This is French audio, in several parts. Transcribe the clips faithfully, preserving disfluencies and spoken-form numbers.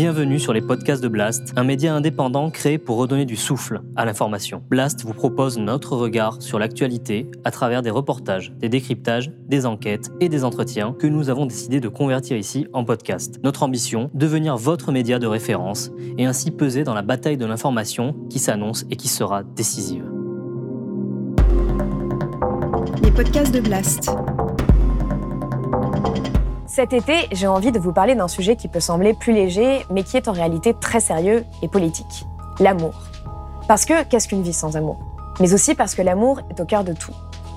Bienvenue sur les podcasts de Blast, un média indépendant créé pour redonner du souffle à l'information. Blast vous propose notre regard sur l'actualité à travers des reportages, des décryptages, des enquêtes et des entretiens que nous avons décidé de convertir ici en podcast. Notre ambition, devenir votre média de référence et ainsi peser dans la bataille de l'information qui s'annonce et qui sera décisive. Les podcasts de Blast. Cet été, j'ai envie de vous parler d'un sujet qui peut sembler plus léger, mais qui est en réalité très sérieux et politique. L'amour. Parce que, qu'est-ce qu'une vie sans amour ? Mais aussi parce que l'amour est au cœur de tout.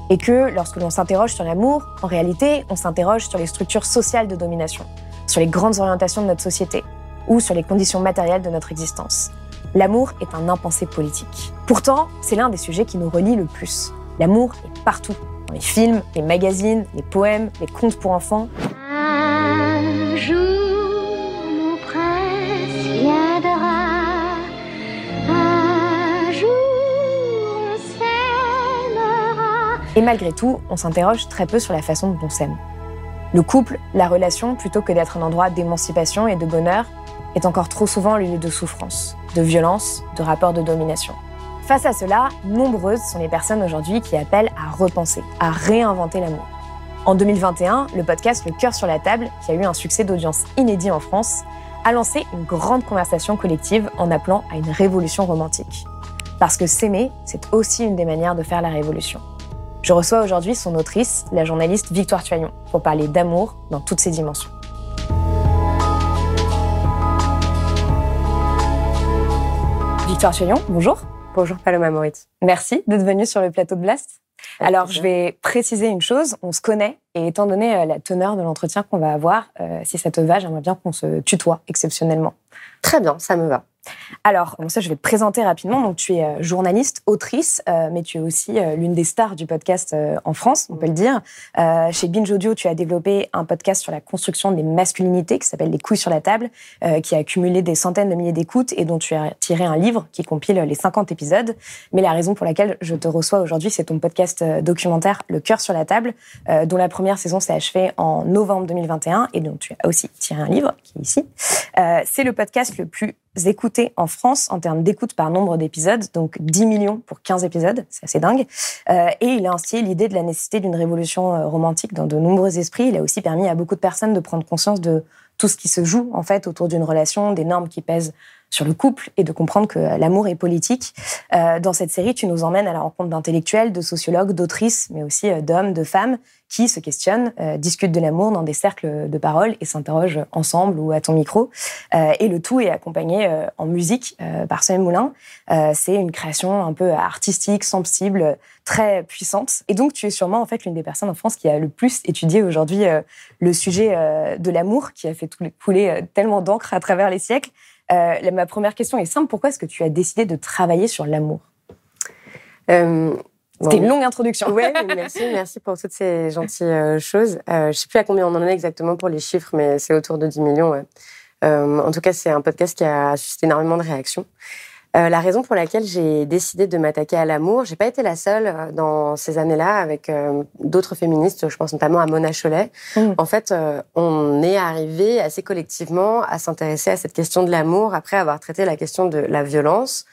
Et que, lorsque l'on s'interroge sur l'amour, en réalité, on s'interroge sur les structures sociales de domination, sur les grandes orientations de notre société, ou sur les conditions matérielles de notre existence. L'amour est un impensé politique. Pourtant, c'est l'un des sujets qui nous relie le plus. L'amour est partout. Dans les films, les magazines, les poèmes, les contes pour enfants... Un jour, mon prince viendra. Un jour, on s'aimera. Et malgré tout, on s'interroge très peu sur la façon dont on s'aime. Le couple, la relation, plutôt que d'être un endroit d'émancipation et de bonheur, est encore trop souvent le lieu de souffrance, de violence, de rapports de domination. Face à cela, nombreuses sont les personnes aujourd'hui qui appellent à repenser, à réinventer l'amour. En deux mille vingt et un, le podcast Le Cœur sur la table, qui a eu un succès d'audience inédit en France, a lancé une grande conversation collective en appelant à une révolution romantique. Parce que s'aimer, c'est aussi une des manières de faire la révolution. Je reçois aujourd'hui son autrice, la journaliste Victoire Tuaillon, pour parler d'amour dans toutes ses dimensions. Victoire Tuaillon, bonjour. Bonjour Paloma Moritz. Merci d'être venue sur le plateau de Blast. Alors, je vais préciser une chose, on se connaît, et étant donné la teneur de l'entretien qu'on va avoir, euh, si ça te va, j'aimerais bien qu'on se tutoie exceptionnellement. Très bien, ça me va. Alors, comme ça, je vais te présenter rapidement. Donc, tu es journaliste, autrice, euh, mais tu es aussi euh, l'une des stars du podcast euh, en France, on peut le dire. Euh, chez Binge Audio, tu as développé un podcast sur la construction des masculinités qui s'appelle Les couilles sur la table, euh, qui a accumulé des centaines de milliers d'écoutes et dont tu as tiré un livre qui compile les cinquante épisodes. Mais la raison pour laquelle je te reçois aujourd'hui, c'est ton podcast documentaire Le Cœur sur la table, euh, dont la première saison s'est achevée en novembre deux mille vingt et un et dont tu as aussi tiré un livre qui est ici. Euh, c'est le podcast le plus écoutés en France en termes d'écoute par nombre d'épisodes, donc dix millions pour quinze épisodes, c'est assez dingue. Euh, et il a instillé l'idée de la nécessité d'une révolution romantique dans de nombreux esprits. Il a aussi permis à beaucoup de personnes de prendre conscience de tout ce qui se joue en fait autour d'une relation, des normes qui pèsent sur le couple et de comprendre que l'amour est politique. Euh, dans cette série, tu nous emmènes à la rencontre d'intellectuels, de sociologues, d'autrices, mais aussi d'hommes, de femmes qui se questionnent, euh, discutent de l'amour dans des cercles de parole et s'interrogent ensemble ou à ton micro. Euh, et le tout est accompagné euh, en musique euh, par Samuel Moulin. Euh, c'est une création un peu artistique, sensible, très puissante. Et donc, tu es sûrement en fait l'une des personnes en France qui a le plus étudié aujourd'hui euh, le sujet euh, de l'amour, qui a fait couler euh, tellement d'encre à travers les siècles. Euh, ma première question est simple. Pourquoi est-ce que tu as décidé de travailler sur l'amour ? euh... C'était une longue introduction. Oui, merci, merci pour toutes ces gentilles euh, choses. Euh, je ne sais plus à combien on en est exactement pour les chiffres, mais c'est autour de dix millions. Ouais. Euh, en tout cas, c'est un podcast qui a suscité énormément de réactions. Euh, la raison pour laquelle j'ai décidé de m'attaquer à l'amour, je n'ai pas été la seule dans ces années-là avec euh, d'autres féministes, je pense notamment à Mona Chollet. Mmh. En fait, euh, on est arrivé assez collectivement à s'intéresser à cette question de l'amour après avoir traité la question de la violence,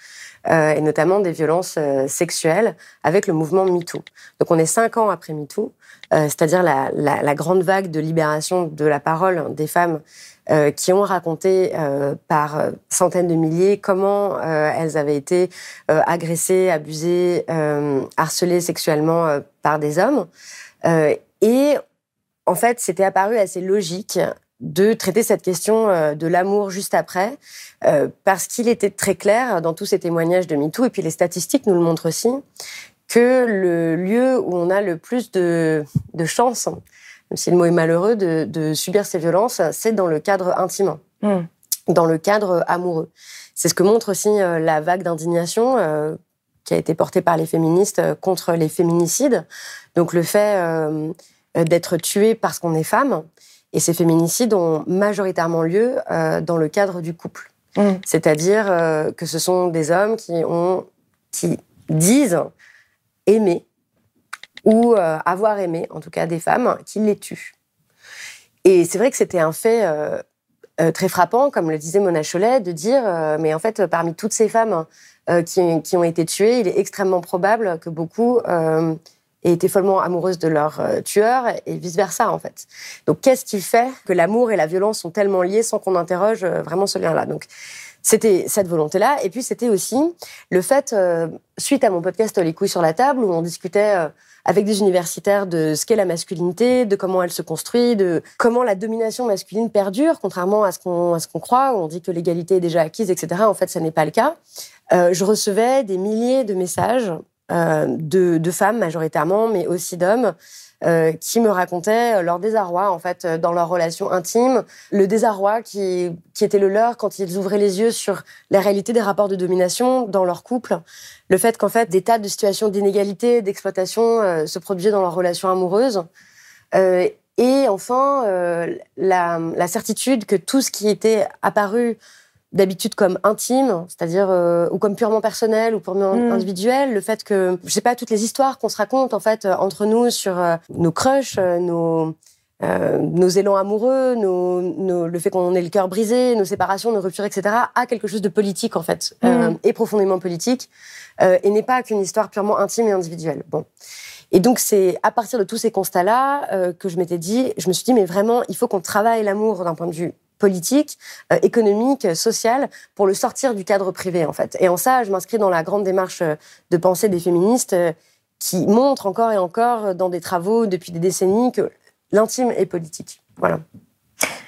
Euh, et notamment des violences euh, sexuelles, avec le mouvement MeToo. Donc on est cinq ans après MeToo, euh, c'est-à-dire la, la, la grande vague de libération de la parole des femmes euh, qui ont raconté euh, par centaines de milliers comment euh, elles avaient été euh, agressées, abusées, euh, harcelées sexuellement euh, par des hommes. Euh, et en fait, c'était apparu assez logique de traiter cette question de l'amour juste après, euh, parce qu'il était très clair dans tous ces témoignages de MeToo, et puis les statistiques nous le montrent aussi, que le lieu où on a le plus de, de chances, même si le mot est malheureux, de, de subir ces violences, c'est dans le cadre intime, mmh. dans le cadre amoureux. C'est ce que montre aussi la vague d'indignation euh, qui a été portée par les féministes contre les féminicides, donc le fait euh, d'être tué parce qu'on est femme. Et ces féminicides ont majoritairement lieu euh, dans le cadre du couple. Mmh. C'est-à-dire euh, que ce sont des hommes qui, ont, qui disent aimer, ou euh, avoir aimé, en tout cas des femmes, qui les tuent. Et c'est vrai que c'était un fait euh, euh, très frappant, comme le disait Mona Chollet, de dire euh, mais en fait, parmi toutes ces femmes euh, qui, qui ont été tuées, il est extrêmement probable que beaucoup euh, aient été follement amoureuses de leur euh, tueur et vice-versa, en fait. Donc, qu'est-ce qui fait que l'amour et la violence sont tellement liés sans qu'on interroge euh, vraiment ce lien-là? Donc, c'était cette volonté-là. Et puis, c'était aussi le fait, euh, suite à mon podcast « Les couilles sur la table », où on discutait euh, avec des universitaires de ce qu'est la masculinité, de comment elle se construit, de comment la domination masculine perdure, contrairement à ce qu'on, à ce qu'on croit, où on dit que l'égalité est déjà acquise, et cetera. En fait, ça n'est pas le cas. Euh, je recevais des milliers de messages euh, de, de femmes, majoritairement, mais aussi d'hommes, Euh, qui me racontaient leur désarroi, en fait, dans leurs relations intimes, le désarroi qui, qui était le leur quand ils ouvraient les yeux sur la réalité des rapports de domination dans leur couple, le fait qu'en fait, des tas de situations d'inégalité, d'exploitation euh, se produisaient dans leurs relations amoureuses. Euh, et enfin, euh, la, la certitude que tout ce qui était apparu d'habitude comme intime, c'est-à-dire euh, ou comme purement personnel ou purement mmh. individuel, le fait que je sais pas toutes les histoires qu'on se raconte en fait entre nous sur euh, nos crushs, euh, nos euh, nos élans amoureux, nos, nos le fait qu'on ait le cœur brisé, nos séparations, nos ruptures, et cetera, a quelque chose de politique en fait mmh. euh, et profondément politique euh, et n'est pas qu'une histoire purement intime et individuelle. Bon. Et donc, c'est à partir de tous ces constats-là euh, que je m'étais dit, je me suis dit, mais vraiment, il faut qu'on travaille l'amour d'un point de vue politique, euh, économique, euh, sociale, pour le sortir du cadre privé, en fait. Et en ça, je m'inscris dans la grande démarche de pensée des féministes euh, qui montre encore et encore dans des travaux depuis des décennies que l'intime est politique. Voilà.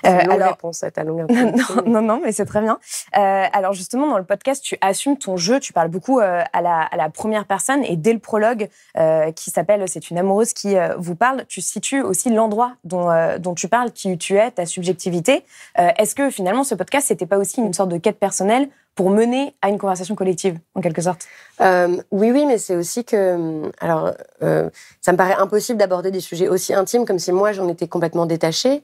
C'est une longue euh, alors, réponse à ta longue réponse. Non, non, non, mais c'est très bien. Euh, alors justement, dans le podcast, tu assumes ton jeu, tu parles beaucoup euh, à, la, à la première personne et dès le prologue euh, qui s'appelle « C'est une amoureuse qui euh, vous parle », tu situes aussi l'endroit dont, euh, dont tu parles, qui tu es, ta subjectivité. Euh, est-ce que finalement, ce podcast, c'était pas aussi une sorte de quête personnelle pour mener à une conversation collective, en quelque sorte? euh, Oui, oui, mais c'est aussi que... Alors, euh, ça me paraît impossible d'aborder des sujets aussi intimes comme si moi, j'en étais complètement détachée.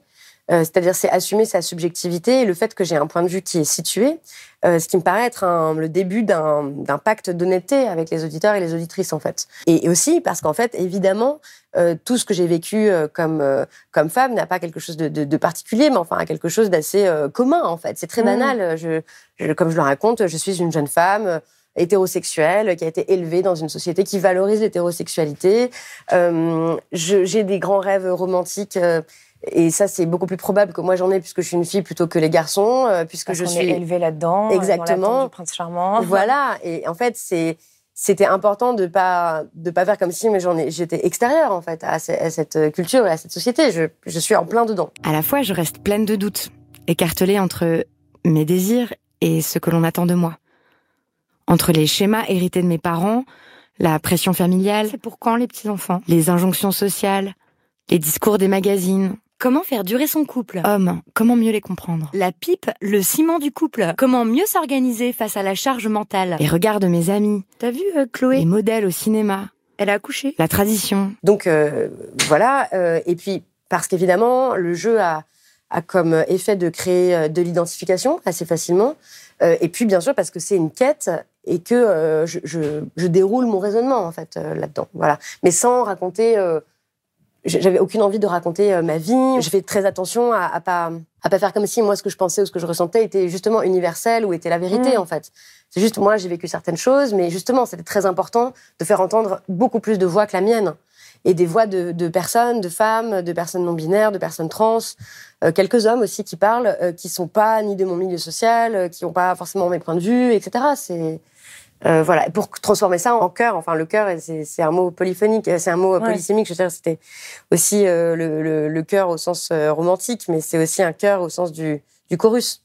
Euh, c'est-à-dire, c'est assumer sa subjectivité et le fait que j'ai un point de vue qui est situé, euh, ce qui me paraît être un, le début d'un, d'un pacte d'honnêteté avec les auditeurs et les auditrices, en fait. Et, et aussi parce qu'en fait, évidemment, euh, tout ce que j'ai vécu euh, comme, euh, comme femme n'a pas quelque chose de, de, de particulier, mais enfin, quelque chose d'assez euh, commun, en fait. C'est très banal. Je, je, comme je le raconte, je suis une jeune femme hétérosexuelle, qui a été élevée dans une société qui valorise l'hétérosexualité. Euh, je, j'ai des grands rêves romantiques... Euh, Et ça, c'est beaucoup plus probable que moi j'en ai, puisque je suis une fille plutôt que les garçons, puisque Parce je qu'on suis est élevée là-dedans, exactement, dans l'attente du prince charmant. Voilà. Et en fait, c'est, c'était important de pas de pas faire comme si mais j'en ai, j'étais extérieure en fait à, ce, à cette culture et à cette société. Je, je suis en plein dedans. À la fois, je reste pleine de doutes, écartelée entre mes désirs et ce que l'on attend de moi, entre les schémas hérités de mes parents, la pression familiale. C'est pour quand les petits enfants ? Les injonctions sociales, les discours des magazines. Comment faire durer son couple ? Homme, comment mieux les comprendre ? La pipe, le ciment du couple. Comment mieux s'organiser face à la charge mentale ? Les regards de mes amis. T'as vu euh, Chloé ? Les modèles au cinéma. Elle a accouché. La tradition. Donc euh, voilà, euh, et puis parce qu'évidemment, le jeu a, a comme effet de créer de l'identification assez facilement, euh, et puis bien sûr parce que c'est une quête et que euh, je, je, je déroule mon raisonnement en fait euh, là-dedans, voilà. Mais sans raconter... Euh, J'avais aucune envie de raconter ma vie. J'ai fait très attention à, à pas à pas faire comme si moi ce que je pensais ou ce que je ressentais était justement universel ou était la vérité mmh. en fait. C'est juste moi j'ai vécu certaines choses, mais justement c'était très important de faire entendre beaucoup plus de voix que la mienne et des voix de, de personnes, de femmes, de personnes non binaires, de personnes trans, euh, quelques hommes aussi qui parlent, euh, qui sont pas ni de mon milieu social, euh, qui ont pas forcément mes points de vue, et cetera. C'est Euh, voilà, pour transformer ça en cœur, enfin le cœur, c'est, c'est un mot polyphonique, c'est un mot ouais. polysémique, je veux dire, c'était aussi euh, le, le, le cœur au sens euh, romantique, mais c'est aussi un cœur au sens du, du chorus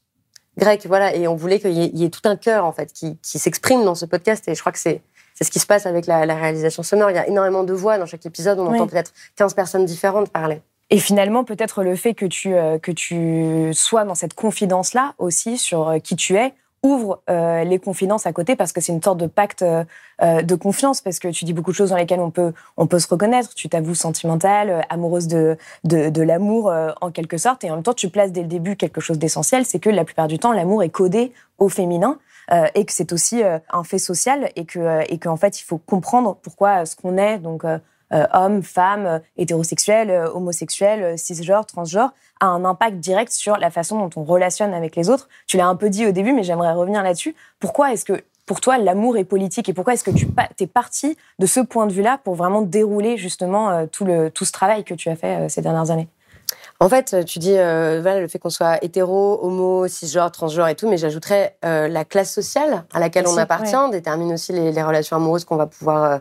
grec, voilà, et on voulait qu'il y ait, il y ait tout un cœur en fait qui, qui s'exprime dans ce podcast, et je crois que c'est, c'est ce qui se passe avec la, la réalisation sonore, il y a énormément de voix dans chaque épisode, on ouais. entend peut-être quinze personnes différentes parler. Et finalement, peut-être le fait que tu, euh, que tu sois dans cette confidence-là aussi sur euh, qui tu es, ouvre euh, les confidences à côté, parce que c'est une sorte de pacte euh, de confiance, parce que tu dis beaucoup de choses dans lesquelles on peut, on peut se reconnaître. Tu t'avoues sentimentale, euh, amoureuse de, de, de l'amour euh, en quelque sorte, et en même temps tu places dès le début quelque chose d'essentiel, c'est que la plupart du temps l'amour est codé au féminin, euh, et que c'est aussi euh, un fait social, et que, euh, et qu'en fait il faut comprendre pourquoi euh, ce qu'on est, donc euh, euh, hommes, femmes, hétérosexuels, homosexuels, cisgenres, transgenres, a un impact direct sur la façon dont on relationne avec les autres. Tu l'as un peu dit au début, mais j'aimerais revenir là-dessus. Pourquoi est-ce que, pour toi, l'amour est politique et pourquoi est-ce que tu es partie de ce point de vue-là pour vraiment dérouler justement euh, tout, le, tout ce travail que tu as fait euh, ces dernières années ? En fait, tu dis euh, voilà, le fait qu'on soit hétéro, homo, cisgenre, transgenre et tout, mais j'ajouterais euh, la classe sociale à laquelle aussi, on appartient, ouais. détermine aussi les, les relations amoureuses qu'on va pouvoir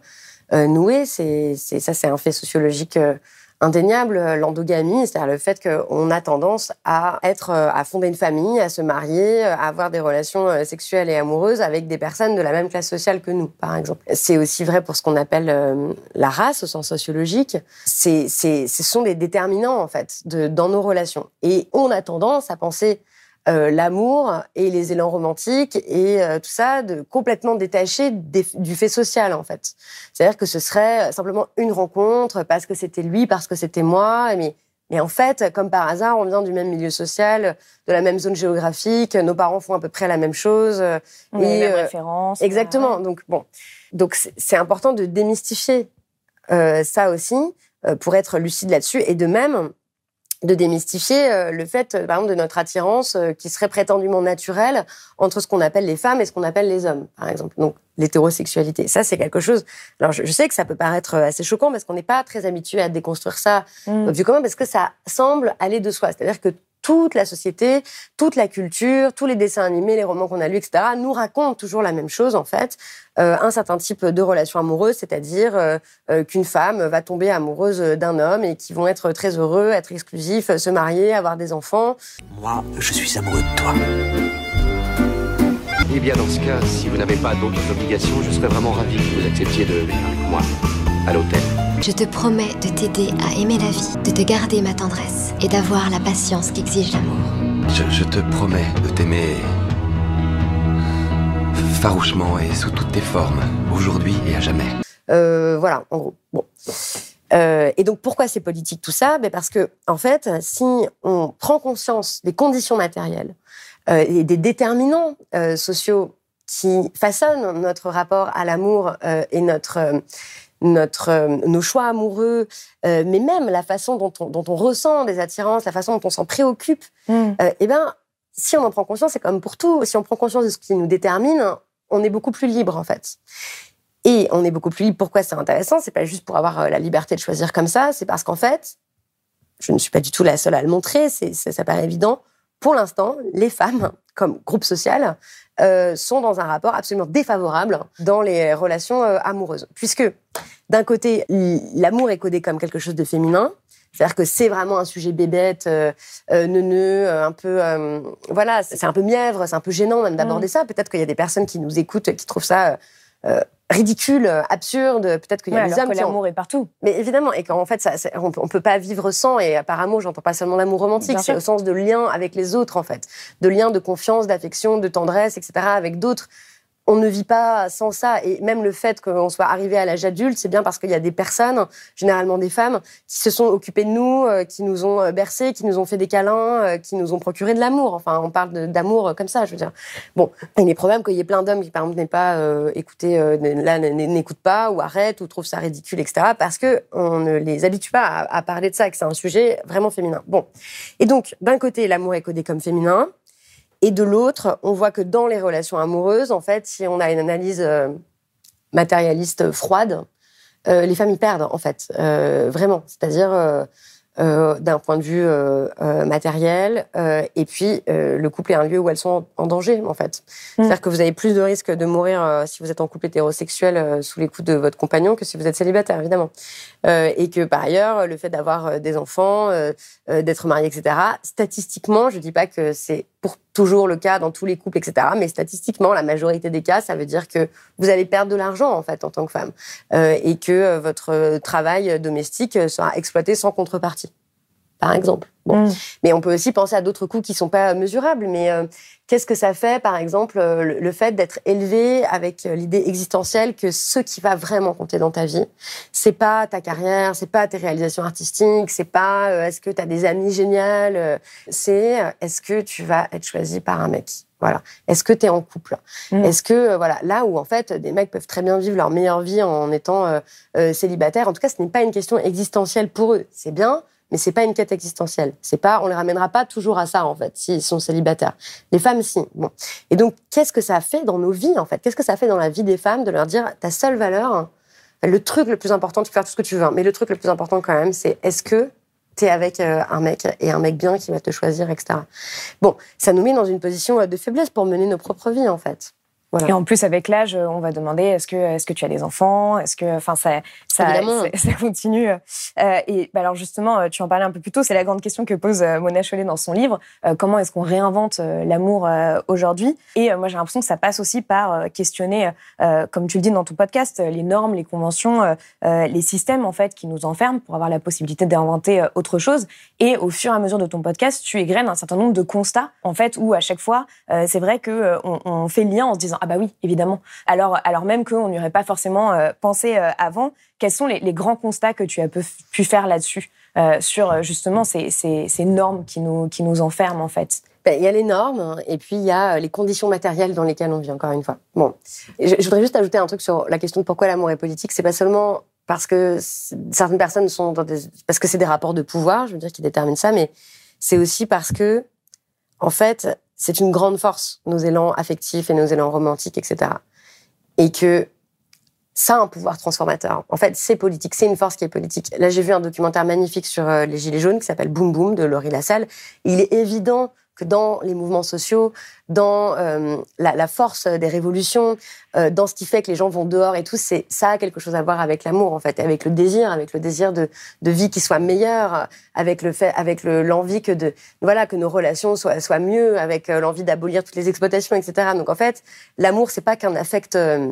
euh, nouer. C'est, c'est, ça, c'est un fait sociologique euh, indéniable. L'endogamie, c'est-à-dire le fait qu'on a tendance à, être, à fonder une famille, à se marier, à avoir des relations sexuelles et amoureuses avec des personnes de la même classe sociale que nous, par exemple. C'est aussi vrai pour ce qu'on appelle euh, la race, au sens sociologique. C'est, c'est, ce sont des déterminants, en fait, de, dans nos relations. Et on a tendance à penser euh, l'amour et les élans romantiques et euh, tout ça de, complètement détachés des, du fait social, en fait. C'est-à-dire que ce serait simplement une rencontre parce que c'était lui, parce que c'était moi. Mais, mais en fait, comme par hasard, on vient du même milieu social, de la même zone géographique, nos parents font à peu près la même chose. On et, a les mêmes euh, références. Exactement. Ouais. Donc, bon. Donc, c'est, c'est important de démystifier euh, ça aussi euh, pour être lucide là-dessus. Et de même, de démystifier le fait, par exemple, de notre attirance qui serait prétendument naturelle entre ce qu'on appelle les femmes et ce qu'on appelle les hommes, par exemple. Donc, l'hétérosexualité. Ça, c'est quelque chose... Alors, je sais que ça peut paraître assez choquant parce qu'on n'est pas très habitué à déconstruire ça mmh. du commun parce que ça semble aller de soi. C'est-à-dire que toute la société, toute la culture, tous les dessins animés, les romans qu'on a lus, et cetera, nous racontent toujours la même chose, en fait. Euh, un certain type de relation amoureuse, c'est-à-dire euh, euh, qu'une femme va tomber amoureuse d'un homme et qu'ils vont être très heureux, être exclusifs, se marier, avoir des enfants. Moi, je suis amoureux de toi. Eh bien, dans ce cas, si vous n'avez pas d'autres obligations, je serais vraiment ravi que vous acceptiez de venir avec moi à l'hôtel. Je te promets de t'aider à aimer la vie, de te garder ma tendresse et d'avoir la patience qu'exige l'amour. Je, je te promets de t'aimer farouchement et sous toutes tes formes, aujourd'hui et à jamais. Euh, voilà, en gros. Bon. Euh, et donc, pourquoi c'est politique tout ça ? Ben parce que, en fait, si on prend conscience des conditions matérielles euh, et des déterminants euh, sociaux qui façonnent notre rapport à l'amour euh, et notre... Euh, Notre, euh, nos choix amoureux, euh, mais même la façon dont on, dont on ressent des attirances, la façon dont on s'en préoccupe, mmh. euh, eh bien, si on en prend conscience, c'est comme pour tout, si on prend conscience de ce qui nous détermine, on est beaucoup plus libre, en fait. Et on est beaucoup plus libre. Pourquoi c'est intéressant ? C'est pas juste pour avoir la liberté de choisir comme ça, c'est parce qu'en fait, je ne suis pas du tout la seule à le montrer, c'est, ça, ça paraît évident, pour l'instant, les femmes, comme groupe social, euh, sont dans un rapport absolument défavorable dans les relations euh, amoureuses. Puisque, d'un côté, l'amour est codé comme quelque chose de féminin, c'est-à-dire que c'est vraiment un sujet bébête, euh, euh, neuneux, un peu... Euh, voilà, c'est un peu mièvre, c'est un peu gênant même d'aborder mmh. ça. Peut-être qu'il y a des personnes qui nous écoutent, qui trouvent ça... Euh, euh, ridicule, absurde, peut-être qu'il y a ouais, des hommes que qui l'amour ont... est partout. Mais évidemment, et qu'en fait, ça, ça, on ne peut pas vivre sans, et apparemment, j'entends pas seulement l'amour romantique, Bien c'est sûr. Au sens de lien avec les autres, en fait. De lien de confiance, d'affection, de tendresse, et cetera, avec d'autres. On ne vit pas sans ça, et même le fait qu'on soit arrivé à l'âge adulte, c'est bien parce qu'il y a des personnes, généralement des femmes, qui se sont occupées de nous, qui nous ont bercés, qui nous ont fait des câlins, qui nous ont procuré de l'amour. Enfin, on parle de, d'amour comme ça, je veux dire. Bon, il est probable qu'il y ait plein d'hommes qui, par exemple, n'aient pas euh, écouté, euh, là, n'écoutent pas, ou arrêtent, ou trouvent ça ridicule, et cetera, parce qu'on ne les habitue pas à, à parler de ça, que c'est un sujet vraiment féminin. Bon. Et donc, d'un côté, l'amour est codé comme féminin. Et de l'autre, on voit que dans les relations amoureuses, en fait, si on a une analyse euh, matérialiste froide, euh, les femmes y perdent, en fait, euh, vraiment. C'est-à-dire euh, euh, d'un point de vue euh, euh, matériel, euh, et puis euh, le couple est un lieu où elles sont en, en danger, en fait. Mmh. C'est-à-dire que vous avez plus de risques de mourir euh, si vous êtes en couple hétérosexuel euh, sous les coups de votre compagnon que si vous êtes célibataire, évidemment. Euh, et que, par ailleurs, le fait d'avoir des enfants, euh, euh, d'être marié, et cetera, statistiquement, je ne dis pas que c'est pour toujours le cas dans tous les couples, et cetera. Mais statistiquement, la majorité des cas, ça veut dire que vous allez perdre de l'argent, en fait, en tant que femme. Euh, et que votre travail domestique sera exploité sans contrepartie, par exemple. Bon. Mmh. Mais on peut aussi penser à d'autres coûts qui ne sont pas mesurables. Mais euh, qu'est-ce que ça fait, par exemple, le, le fait d'être élevé avec l'idée existentielle que ce qui va vraiment compter dans ta vie, ce n'est pas ta carrière, ce n'est pas tes réalisations artistiques, ce n'est pas euh, est-ce que tu as des amis géniaux, euh, c'est euh, est-ce que tu vas être choisi par un mec. Voilà. Est-ce que t'es en couple ? Mmh. Est-ce que, euh, voilà, là où, en fait, des mecs peuvent très bien vivre leur meilleure vie en étant euh, euh, célibataires, en tout cas, ce n'est pas une question existentielle pour eux. C'est bien, mais c'est pas une quête existentielle. C'est pas, on les ramènera pas toujours à ça, en fait, s'ils sont célibataires. Les femmes, si. Bon. Et donc, qu'est-ce que ça fait dans nos vies, en fait ? Qu'est-ce que ça fait dans la vie des femmes de leur dire, ta seule valeur, hein, le truc le plus important, tu peux faire tout ce que tu veux, hein, mais le truc le plus important, quand même, c'est est-ce que t'es avec un mec, et un mec bien qui va te choisir, et cetera. Bon, ça nous met dans une position de faiblesse pour mener nos propres vies, en fait. Voilà. Et en plus, avec l'âge, on va demander est-ce que, est-ce que tu as des enfants ? Est-ce que, enfin, ça, ça, ça continue. Euh, et bah, alors justement, tu en parlais un peu plus tôt, c'est la grande question que pose Mona Chollet dans son livre. Euh, comment est-ce qu'on réinvente l'amour euh, aujourd'hui ? Et euh, moi, j'ai l'impression que ça passe aussi par questionner, euh, comme tu le dis dans ton podcast, les normes, les conventions, euh, les systèmes en fait qui nous enferment pour avoir la possibilité d'inventer autre chose. Et au fur et à mesure de ton podcast, tu égrènes un certain nombre de constats en fait où à chaque fois, euh, c'est vrai que euh, on, on fait le lien en se disant ah bah oui, évidemment. Alors, alors même qu'on n'y aurait pas forcément euh, pensé euh, avant, quels sont les, les grands constats que tu as pu, pu faire là-dessus, euh, sur justement ces, ces, ces normes qui nous, qui nous enferment en fait ? Ben, il y a les normes et puis il y a les conditions matérielles dans lesquelles on vit, encore une fois. Bon, je, je voudrais juste ajouter un truc sur la question de pourquoi l'amour est politique. C'est pas seulement parce que certaines personnes sont dans des... parce que c'est des rapports de pouvoir, je veux dire, qui déterminent ça, mais c'est aussi parce que, en fait... c'est une grande force, nos élans affectifs et nos élans romantiques, et cetera. Et que ça a un pouvoir transformateur. En fait, c'est politique, c'est une force qui est politique. Là, j'ai vu un documentaire magnifique sur les Gilets jaunes qui s'appelle Boom Boom de Laurie Lassalle. Il est évident que dans les mouvements sociaux, dans euh, la, la force des révolutions, euh, dans ce qui fait que les gens vont dehors et tout, c'est, ça a quelque chose à voir avec l'amour, en fait, avec le désir, avec le désir de, de vie qui soit meilleure, avec, le fait, avec le, l'envie que, de, voilà, que nos relations soient, soient mieux, avec euh, l'envie d'abolir toutes les exploitations, et cetera. Donc, en fait, l'amour, c'est pas qu'un affect euh,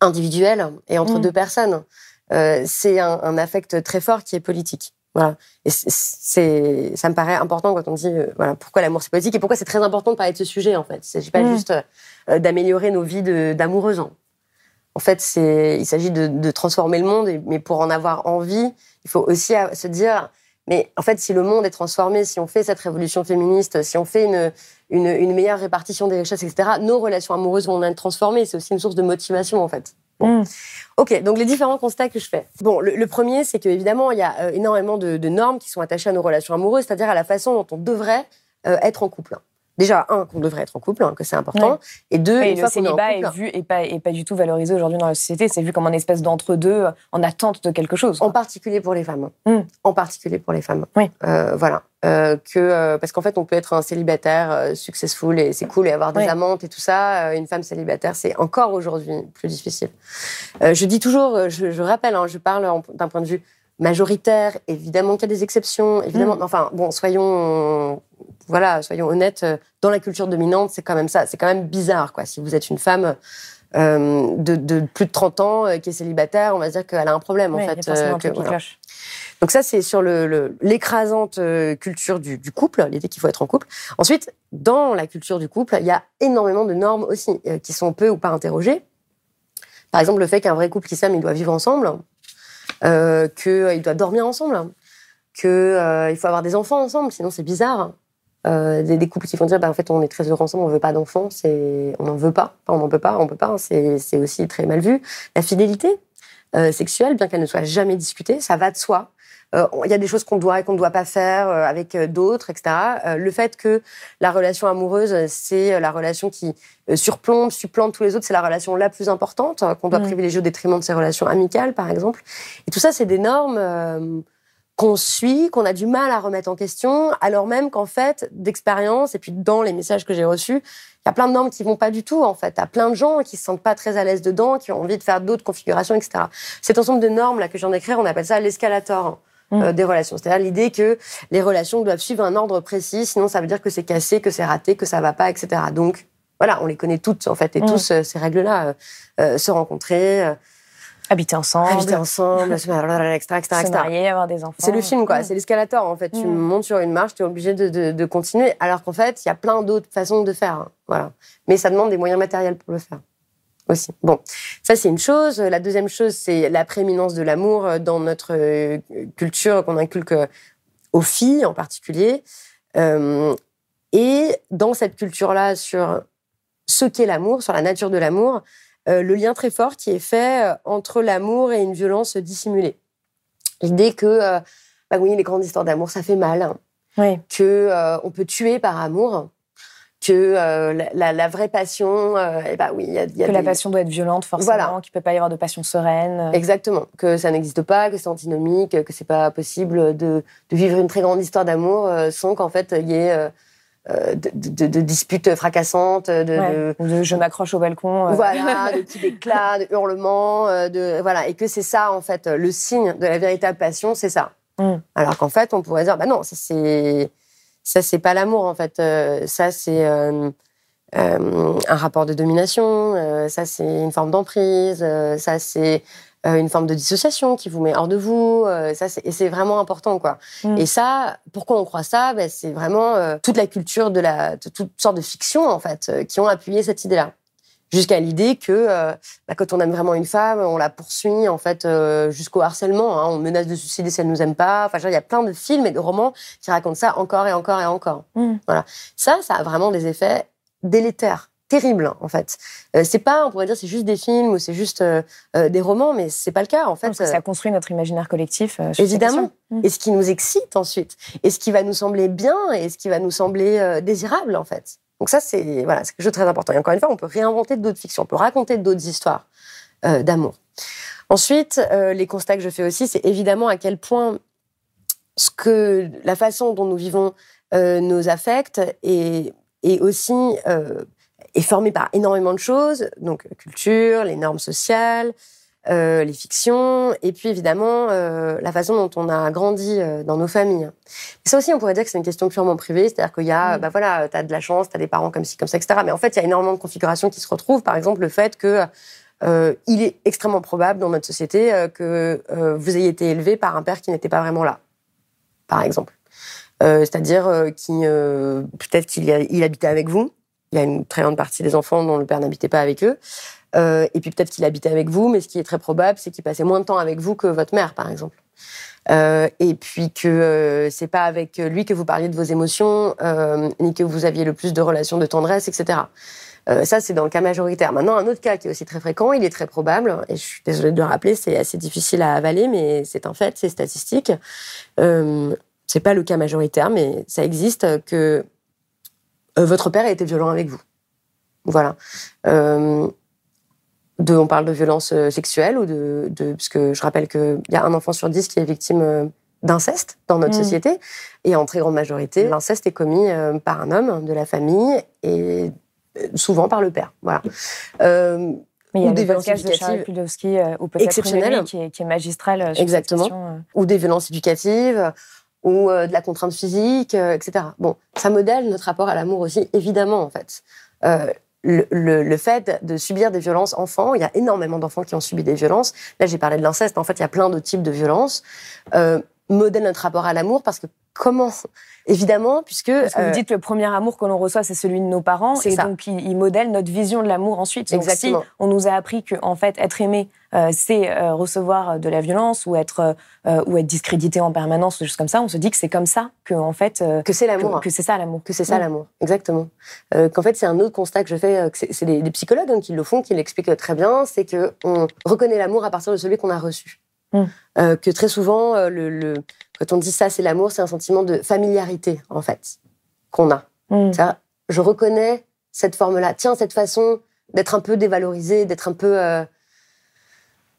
individuel et entre mmh. deux personnes. Euh, c'est un, un affect très fort qui est politique. Voilà. Et c'est, ça me paraît important quand on dit euh, voilà, pourquoi l'amour c'est politique et pourquoi c'est très important de parler de ce sujet, en fait. Il ne s'agit pas mmh. juste euh, d'améliorer nos vies de, d'amoureuses. En fait, c'est, il s'agit de, de transformer le monde, et, mais pour en avoir envie, il faut aussi se dire, mais en fait, si le monde est transformé, si on fait cette révolution féministe, si on fait une, une, une meilleure répartition des richesses, et cetera, nos relations amoureuses vont être transformées. C'est aussi une source de motivation, en fait. Bon. Mmh. Ok, donc les différents constats que je fais. Bon, le, le premier, c'est qu'évidemment, il y a euh, énormément de, de normes qui sont attachées à nos relations amoureuses, c'est-à-dire à la façon dont on devrait euh, être en couple. Déjà, un, qu'on devrait être en couple, hein, que c'est important. Ouais. Et deux, ouais, une fois qu'on est en couple... Et le célibat est vu et pas, et pas du tout valorisé aujourd'hui dans la société. C'est vu comme une espèce d'entre-deux, en attente de quelque chose, quoi. En particulier pour les femmes. Mmh. En particulier pour les femmes. Oui. Euh, voilà. Euh, que, euh, parce qu'en fait, on peut être un célibataire euh, successful et c'est cool et avoir des oui. amantes et tout ça. Euh, une femme célibataire, c'est encore aujourd'hui plus difficile. Euh, je dis toujours, je, je rappelle, hein, je parle en, d'un point de vue majoritaire. Évidemment qu'il y a des exceptions. Évidemment, mmh. enfin, bon, soyons, voilà, soyons honnêtes. Dans la culture dominante, c'est quand même ça. C'est quand même bizarre, quoi. Si vous êtes une femme euh, de, de plus de trente ans euh, qui est célibataire, on va dire qu'elle a un problème, oui, en fait. Il y a forcément euh, un truc que, qui voilà. cloche. Donc ça, c'est sur le, le, l'écrasante culture du, du couple, l'idée qu'il faut être en couple. Ensuite, dans la culture du couple, il y a énormément de normes aussi euh, qui sont peu ou pas interrogées. Par exemple, le fait qu'un vrai couple qui s'aime, il doit vivre ensemble, euh, qu'il euh, doit dormir ensemble, qu'il euh, faut avoir des enfants ensemble, sinon c'est bizarre. Euh, des, des couples qui vont dire bah, en fait on est très heureux ensemble, on veut pas d'enfants, c'est... on n'en veut pas, enfin, on n'en peut pas, on peut pas, c'est, c'est aussi très mal vu. La fidélité euh, sexuelle, bien qu'elle ne soit jamais discutée, ça va de soi. Il euh, y a des choses qu'on doit et qu'on ne doit pas faire euh, avec euh, d'autres, et cetera. Euh, le fait que la relation amoureuse, c'est euh, la relation qui euh, surplombe, supplante tous les autres, c'est la relation la plus importante, euh, qu'on doit mmh. privilégier au détriment de ses relations amicales, par exemple. Et tout ça, c'est des normes euh, qu'on suit, qu'on a du mal à remettre en question, alors même qu'en fait, d'expérience, et puis dans les messages que j'ai reçus, il y a plein de normes qui vont pas du tout, en fait. Il y a plein de gens qui se sentent pas très à l'aise dedans, qui ont envie de faire d'autres configurations, et cetera. Cet ensemble de normes là que je viens d'écrire, on appelle ça l'escalator. Mmh. Des relations. C'est-à-dire l'idée que les relations doivent suivre un ordre précis, sinon ça veut dire que c'est cassé, que c'est raté, que ça va pas, et cetera. Donc, voilà, on les connaît toutes, en fait, et mmh. tous euh, ces règles-là. Euh, euh, se rencontrer, euh, habiter ensemble, habiter ensemble, etc., etc., etc. Se marier, avoir des enfants. C'est le film, quoi. Mmh. C'est l'escalator, en fait. Mmh. Tu montes sur une marche, tu es obligé de, de, de continuer, alors qu'en fait, il y a plein d'autres façons de faire. Hein. Voilà. Mais ça demande des moyens matériels pour le faire. Aussi. Bon, ça c'est une chose. La deuxième chose, c'est la prééminence de l'amour dans notre culture qu'on inculque aux filles en particulier. Euh, Et dans cette culture-là, sur ce qu'est l'amour, sur la nature de l'amour, euh, le lien très fort qui est fait entre l'amour et une violence dissimulée. L'idée que, euh, bah oui, les grandes histoires d'amour, ça fait mal, hein. Oui. Que euh, on peut tuer par amour, que euh, la, la, la vraie passion, euh, eh ben oui, il y a, y a que des... la passion doit être violente forcément, voilà. Qu'il peut pas y avoir de passion sereine. Exactement, que ça n'existe pas, que c'est antinomique, que c'est pas possible de, de vivre une très grande histoire d'amour euh, sans qu'en fait il y ait euh, De, de, de disputes fracassantes, de, ouais. de, de je m'accroche au balcon, euh. voilà, de petits éclats, de hurlements, de voilà, et que c'est ça en fait le signe de la véritable passion, c'est ça. Mm. Alors qu'en fait, on pourrait dire, bah non, ça c'est ça c'est pas l'amour en fait, euh, ça c'est euh, euh, un rapport de domination, euh, ça c'est une forme d'emprise, euh, ça c'est euh, une forme de dissociation qui vous met hors de vous, euh, ça c'est, et c'est vraiment important quoi. Mmh. Et ça, pourquoi on croit ça ? Ben, c'est vraiment euh, toute la culture de la de toutes sortes de fictions en fait euh, qui ont appuyé cette idée-là, jusqu'à l'idée que euh, bah, quand on aime vraiment une femme, on la poursuit en fait euh, jusqu'au harcèlement, hein, on menace de suicider si elle nous aime pas. Enfin, il y a plein de films et de romans qui racontent ça encore et encore et encore. Mmh. Voilà, ça, ça a vraiment des effets délétères. Terrible en fait. Euh, c'est pas, on pourrait dire, c'est juste des films ou c'est juste euh, euh, des romans, mais c'est pas le cas en fait. Parce que ça construit notre imaginaire collectif. Euh, sur évidemment. Mmh. Et ce qui nous excite ensuite, et ce qui va nous sembler bien, et ce qui va nous sembler euh, désirable en fait. Donc ça, c'est voilà, c'est quelque chose de très important. Et encore une fois, on peut réinventer d'autres fictions, on peut raconter d'autres histoires euh, d'amour. Ensuite, euh, les constats que je fais aussi, c'est évidemment à quel point ce que la façon dont nous vivons euh, nos affects et et aussi euh, est formé par énormément de choses, donc la culture, les normes sociales, euh, les fictions, et puis évidemment euh, la façon dont on a grandi euh, dans nos familles. Mais ça aussi, on pourrait dire que c'est une question purement privée, c'est-à-dire qu'il y a, mmh. bah voilà, t'as de la chance, t'as des parents comme ci, comme ça, et cetera. Mais en fait, il y a énormément de configurations qui se retrouvent. Par exemple, le fait que euh, il est extrêmement probable dans notre société euh, que euh, vous ayez été élevé par un père qui n'était pas vraiment là, par exemple. Euh, c'est-à-dire euh, qui euh, peut-être qu'il a, il habitait avec vous. Il y a une très grande partie des enfants dont le père n'habitait pas avec eux. Euh, et puis peut-être qu'il habitait avec vous, mais ce qui est très probable, c'est qu'il passait moins de temps avec vous que votre mère, par exemple. Euh, et puis que euh, c'est pas avec lui que vous parliez de vos émotions, euh, ni que vous aviez le plus de relations de tendresse, et cetera. Euh, ça, c'est dans le cas majoritaire. Maintenant, un autre cas qui est aussi très fréquent, il est très probable, et je suis désolée de le rappeler, c'est assez difficile à avaler, mais c'est un fait, c'est statistique. Euh, c'est pas le cas majoritaire, mais ça existe que... votre père a été violent avec vous. Voilà. Euh, de, on parle de violence sexuelle, ou de, de, parce que je rappelle qu'il y a un enfant sur dix qui est victime d'inceste dans notre mmh. société. Et en très grande majorité, l'inceste est commis par un homme de la famille et souvent par le père. Voilà. Euh, Mais il y a des violences éducatives exceptionnelles, qui est, qui est magistrale sur exactement. Cette question. Ou des violences éducatives, ou de la contrainte physique, et cetera. Bon, ça modèle notre rapport à l'amour aussi, évidemment, en fait. Euh, le, le, le fait de subir des violences enfants, il y a énormément d'enfants qui ont subi des violences. Là, j'ai parlé de l'inceste, en fait, il y a plein d'autres types de violences. Euh, modèle notre rapport à l'amour, parce que comment ? Évidemment, puisque... Parce que vous euh, dites, le premier amour que l'on reçoit, c'est celui de nos parents, et ça. Donc il, il modèle notre vision de l'amour ensuite. Donc exactement. Si on nous a appris que, en fait, être aimé, Euh, c'est euh, recevoir de la violence ou être euh, ou être discrédité en permanence, des choses comme ça. On se dit que c'est comme ça que en fait euh, que c'est l'amour, que, que c'est ça l'amour, que c'est ça oui. l'amour. Exactement. Euh, qu'en fait c'est un autre constat que je fais. Que c'est c'est des, des psychologues hein, qui le font, qui l'expliquent très bien. C'est que on reconnaît l'amour à partir de celui qu'on a reçu. Mmh. Euh, que très souvent euh, le, le quand on dit ça c'est l'amour, c'est un sentiment de familiarité en fait qu'on a. Mmh. Ça, je reconnais cette forme-là. Tiens, cette façon d'être un peu dévalorisée, d'être un peu euh,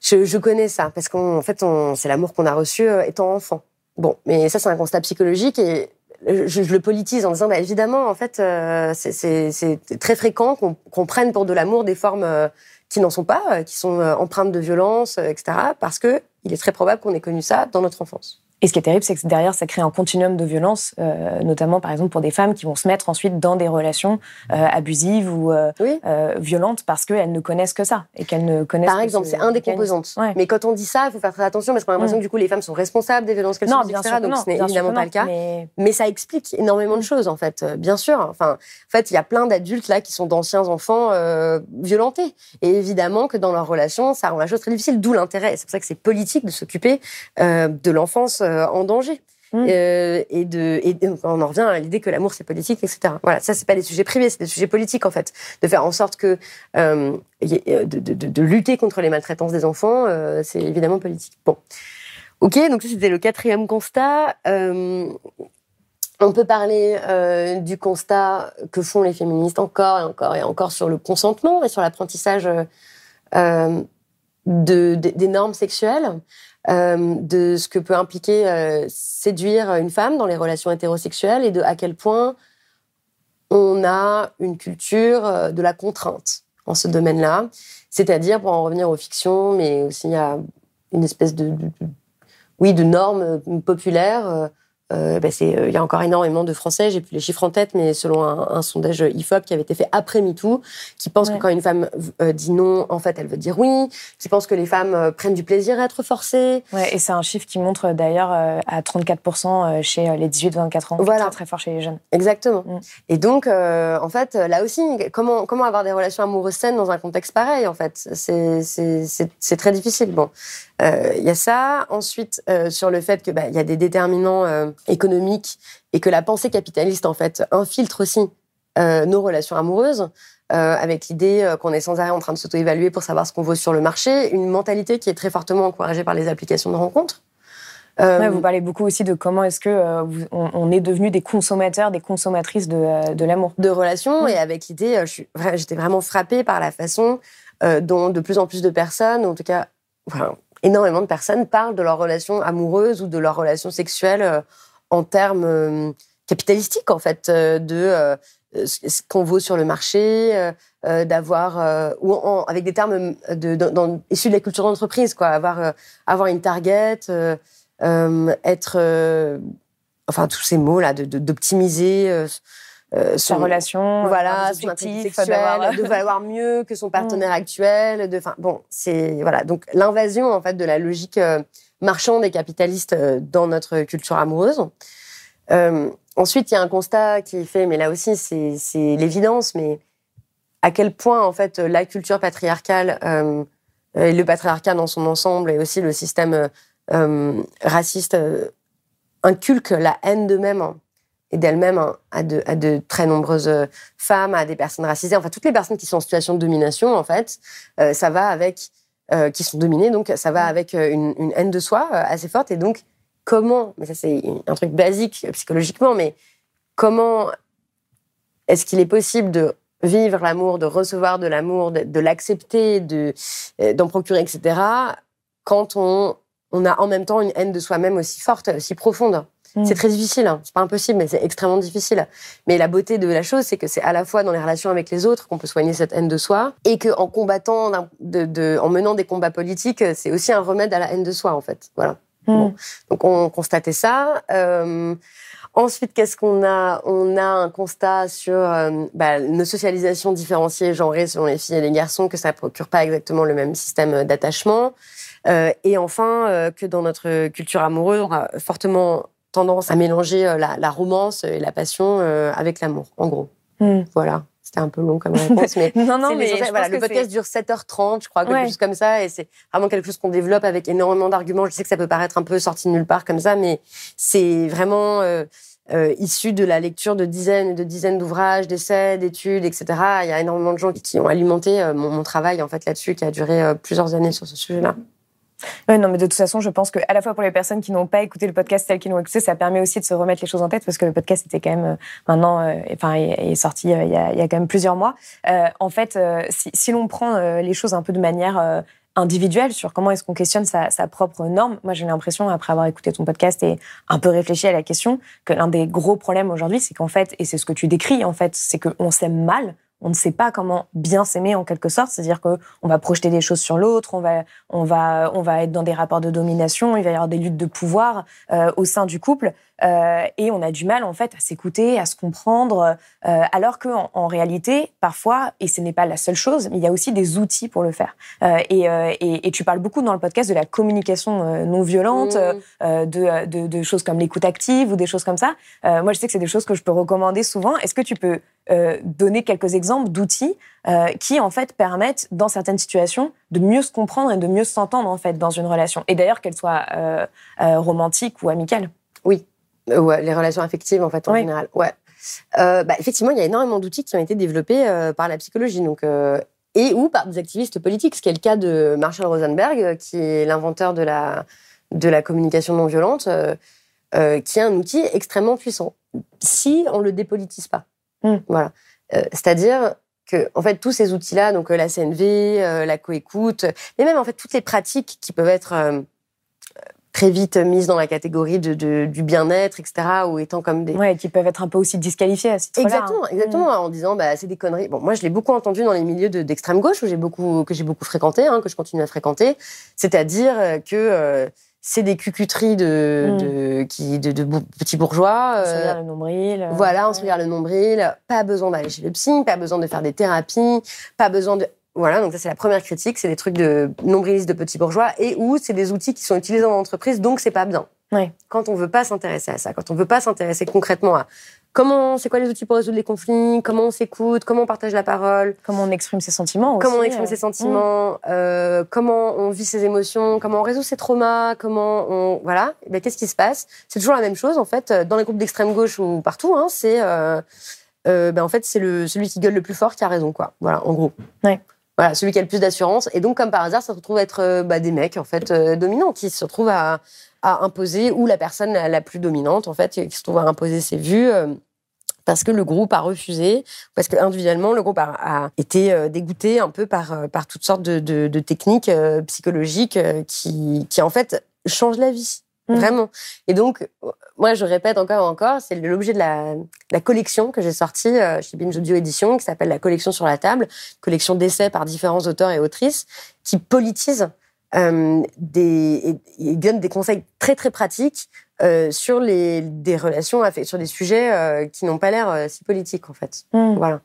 Je, je connais ça, parce qu'en fait, on, c'est l'amour qu'on a reçu euh, étant enfant. Bon, mais ça, c'est un constat psychologique, et je, je le politise en disant, bah, évidemment, en fait, euh, c'est, c'est, c'est très fréquent qu'on, qu'on prenne pour de l'amour des formes euh, qui n'en sont pas, euh, qui sont euh, empreintes de violence, euh, et cetera, parce que il est très probable qu'on ait connu ça dans notre enfance. Et ce qui est terrible, c'est que derrière, ça crée un continuum de violence, euh, notamment, par exemple, pour des femmes qui vont se mettre ensuite dans des relations euh, abusives ou euh, oui. euh, violentes parce qu'elles ne connaissent que ça et qu'elles ne connaissent. Par exemple, que c'est un des composantes. Ouais. Mais quand on dit ça, il faut faire très attention parce qu'on a l'impression mmh. que du coup, les femmes sont responsables des violences qu'elles subissent, et cetera. Sûr, donc, non, ce n'est évidemment non, pas le cas. Mais... mais ça explique énormément de choses, en fait. Bien sûr. Enfin, en fait, il y a plein d'adultes là qui sont d'anciens enfants euh, violentés, et évidemment que dans leurs relations, ça rend la chose très difficile. D'où l'intérêt. C'est pour ça que c'est politique de s'occuper euh, de l'enfance en danger. Mmh. Euh, et, de, et on en revient à l'idée que l'amour c'est politique, et cetera. Voilà, ça c'est pas des sujets privés, c'est des sujets politiques en fait. De faire en sorte que euh, de, de, de, de lutter contre les maltraitances des enfants, euh, c'est évidemment politique. Bon, ok, donc ça c'était le quatrième constat. Euh, on peut parler euh, du constat que font les féministes encore et encore et encore sur le consentement et sur l'apprentissage euh, de, de, des normes sexuelles. Euh, de ce que peut impliquer euh, séduire une femme dans les relations hétérosexuelles et de à quel point on a une culture euh, de la contrainte en ce domaine-là. C'est-à-dire, pour en revenir aux fictions, mais aussi à une espèce de, de, de oui, de normes populaires. Euh, ben c'est, euh, il y a encore énormément de Français, j'ai plus les chiffres en tête, mais selon un, un sondage I F O P qui avait été fait après MeToo, qui pense ouais. que quand une femme euh, dit non, en fait, elle veut dire oui, qui pense que les femmes euh, prennent du plaisir à être forcées. Ouais, et c'est un chiffre qui montre d'ailleurs euh, à trente-quatre pour cent chez euh, les dix-huit vingt-quatre ans, voilà. très, très fort chez les jeunes. Exactement. Mm. Et donc, euh, en fait, là aussi, comment, comment avoir des relations amoureuses saines dans un contexte pareil, en fait, c'est, c'est, c'est, c'est très difficile. Bon. Il euh, y a ça. Ensuite, euh, sur le fait qu'il bah, y a des déterminants euh, économiques et que la pensée capitaliste, en fait, infiltre aussi euh, nos relations amoureuses, euh, avec l'idée qu'on est sans arrêt en train de s'auto-évaluer pour savoir ce qu'on vaut sur le marché, une mentalité qui est très fortement encouragée par les applications de rencontres. Euh, ouais, vous parlez beaucoup aussi de comment est-ce que euh, on, on est devenus des consommateurs, des consommatrices de, euh, de l'amour. De relations, mmh. et avec l'idée, euh, je suis, j'étais vraiment frappée par la façon euh, dont de plus en plus de personnes, en tout cas... Enfin, énormément de personnes parlent de leur relation amoureuse ou de leur relation sexuelle euh, en termes euh, capitalistiques, en fait, euh, de euh, ce qu'on vaut sur le marché, euh, d'avoir, euh, ou en, avec des termes de, de, dans, issus de la culture d'entreprise, quoi, avoir, euh, avoir une target, euh, euh, être. Euh, enfin, tous ces mots-là, de, de, d'optimiser. Euh, Euh, son, sa relation, voilà, son intérêt sexuel, avoir... de valoir mieux que son partenaire mmh. actuel, de, enfin, bon, c'est, voilà. Donc, l'invasion, en fait, de la logique euh, marchande et capitaliste euh, dans notre culture amoureuse. Euh, ensuite, il y a un constat qui est fait, mais là aussi, c'est, c'est l'évidence, mais à quel point, en fait, la culture patriarcale, euh, et le patriarcat dans son ensemble, et aussi le système euh, euh, raciste, euh, inculque la haine d'eux-mêmes, hein. et d'elle-même hein, à, de, à de très nombreuses femmes, à des personnes racisées, enfin toutes les personnes qui sont en situation de domination, en fait, euh, ça va avec, euh, qui sont dominées, donc ça va avec une, une haine de soi euh, assez forte. Et donc, comment, mais ça c'est un truc basique psychologiquement, mais comment est-ce qu'il est possible de vivre l'amour, de recevoir de l'amour, de, de l'accepter, de, euh, d'en procurer, et cetera, quand on, on a en même temps une haine de soi-même aussi forte, aussi profonde? C'est très difficile, hein. C'est pas impossible, mais c'est extrêmement difficile. Mais la beauté de la chose, c'est que c'est à la fois dans les relations avec les autres qu'on peut soigner cette haine de soi, et qu'en combattant, de, de, en menant des combats politiques, c'est aussi un remède à la haine de soi, en fait. Voilà. Mm. Bon. Donc on constatait ça. Euh, ensuite, qu'est-ce qu'on a ? On a un constat sur euh, bah, nos socialisations différenciées et genrées selon les filles et les garçons, que ça procure pas exactement le même système d'attachement. Euh, et enfin, euh, que dans notre culture amoureuse, on a fortement tendance à mélanger la, la romance et la passion euh, avec l'amour, en gros. Mm. Voilà, c'était un peu long comme réponse, mais, non, non, mais voilà, le podcast c'est... dure sept heures trente, je crois, quelque ouais. chose comme ça, et c'est vraiment quelque chose qu'on développe avec énormément d'arguments. Je sais que ça peut paraître un peu sorti de nulle part comme ça, mais c'est vraiment euh, euh, issu de la lecture de dizaines et de dizaines d'ouvrages, d'essais, d'études, et cetera. Il y a énormément de gens qui, qui ont alimenté euh, mon, mon travail en fait, là-dessus, qui a duré euh, plusieurs années sur ce sujet-là. Ouais, non, mais de toute façon, je pense qu'à la fois pour les personnes qui n'ont pas écouté le podcast, celles qui l'ont écouté, ça permet aussi de se remettre les choses en tête, parce que le podcast était quand même euh, maintenant, euh, enfin, il est sorti euh, il, y a, il y a quand même plusieurs mois. Euh, en fait, euh, si, si l'on prend euh, les choses un peu de manière euh, individuelle sur comment est-ce qu'on questionne sa, sa propre norme, moi j'ai l'impression, après avoir écouté ton podcast et un peu réfléchi à la question, que l'un des gros problèmes aujourd'hui, c'est qu'en fait, et c'est ce que tu décris en fait, c'est qu'on s'aime mal. On ne sait pas comment bien s'aimer en quelque sorte, c'est-à-dire qu'on va projeter des choses sur l'autre, on va, on va, on va être dans des rapports de domination, il va y avoir des luttes de pouvoir euh, au sein du couple, euh, et on a du mal en fait à s'écouter, à se comprendre, euh, alors qu'en en réalité, parfois, et ce n'est pas la seule chose, mais il y a aussi des outils pour le faire. Euh, et, euh, et, et tu parles beaucoup dans le podcast de la communication non violente, mmh. euh, de, de, de choses comme l'écoute active ou des choses comme ça. Euh, moi, je sais que c'est des choses que je peux recommander souvent. Est-ce que tu peux Euh, donner quelques exemples d'outils euh, qui en fait permettent dans certaines situations de mieux se comprendre et de mieux s'entendre en fait dans une relation, et d'ailleurs qu'elle soit euh, euh, romantique ou amicale. Oui, Ouais, les relations affectives, en fait, en ouais. général. Ouais. Euh, bah, effectivement, il y a énormément d'outils qui ont été développés euh, par la psychologie, donc, euh, et ou par des activistes politiques, ce qui est le cas de Marshall Rosenberg, qui est l'inventeur de la, de la communication non violente, euh, euh, qui est un outil extrêmement puissant, si on ne le dépolitise pas. Mmh. Voilà. Euh, c'est-à-dire que, en fait, tous ces outils-là, donc euh, la C N V, euh, la coécoute, mais même, en fait, toutes les pratiques qui peuvent être... Euh, très vite mises dans la catégorie de, de, du bien-être, et cetera, ou étant comme des... Ouais, qui peuvent être un peu aussi disqualifiés à ce titre-là. Exactement, hein. exactement, mmh. en disant, bah, c'est des conneries. Bon, moi, je l'ai beaucoup entendu dans les milieux de, d'extrême-gauche, où j'ai beaucoup, que j'ai beaucoup fréquenté, hein, que je continue à fréquenter, c'est-à-dire que euh, c'est des cucuteries de, mmh. de, qui, de, de petits bourgeois. On se regarde euh, le nombril. Euh, voilà, on se regarde le nombril. Pas besoin d'aller chez le psy, pas besoin de faire des thérapies, pas besoin de... Voilà, donc ça c'est la première critique, c'est des trucs de nombrilistes de petits bourgeois et où c'est des outils qui sont utilisés en entreprise, donc c'est pas bien. Ouais. Quand on veut pas s'intéresser à ça, quand on veut pas s'intéresser concrètement à comment, c'est quoi les outils pour résoudre les conflits, comment on s'écoute, comment on partage la parole, comment on exprime ses sentiments, aussi, comment on exprime euh... ses sentiments, mmh. euh, comment on vit ses émotions, comment on résout ses traumas, comment on voilà, et bien, qu'est-ce qui se passe ? C'est toujours la même chose en fait dans les groupes d'extrême gauche ou partout, hein, c'est euh, euh, ben en fait c'est le celui qui gueule le plus fort qui a raison quoi. Voilà, en gros. Ouais. Voilà, celui qui a le plus d'assurance. Et donc, comme par hasard, ça se retrouve à être bah, des mecs, en fait, euh, dominants, qui se retrouvent à, à imposer, ou la personne la, la plus dominante, en fait, qui se trouve à imposer ses vues, euh, parce que le groupe a refusé, parce qu'individuellement, le groupe a, a été euh, dégoûté un peu par, par toutes sortes de, de, de techniques euh, psychologiques euh, qui, qui, en fait, changent la vie. Mmh. Vraiment. Et donc, moi, je répète encore et encore, c'est l'objet de la, de la collection que j'ai sortie chez Binge Audio Édition, qui s'appelle La collection sur la table, collection d'essais par différents auteurs et autrices, qui politisent euh, des, et, et donnent des conseils très, très pratiques euh, sur les, des relations, sur des sujets euh, qui n'ont pas l'air euh, si politiques, en fait. Mmh. Voilà.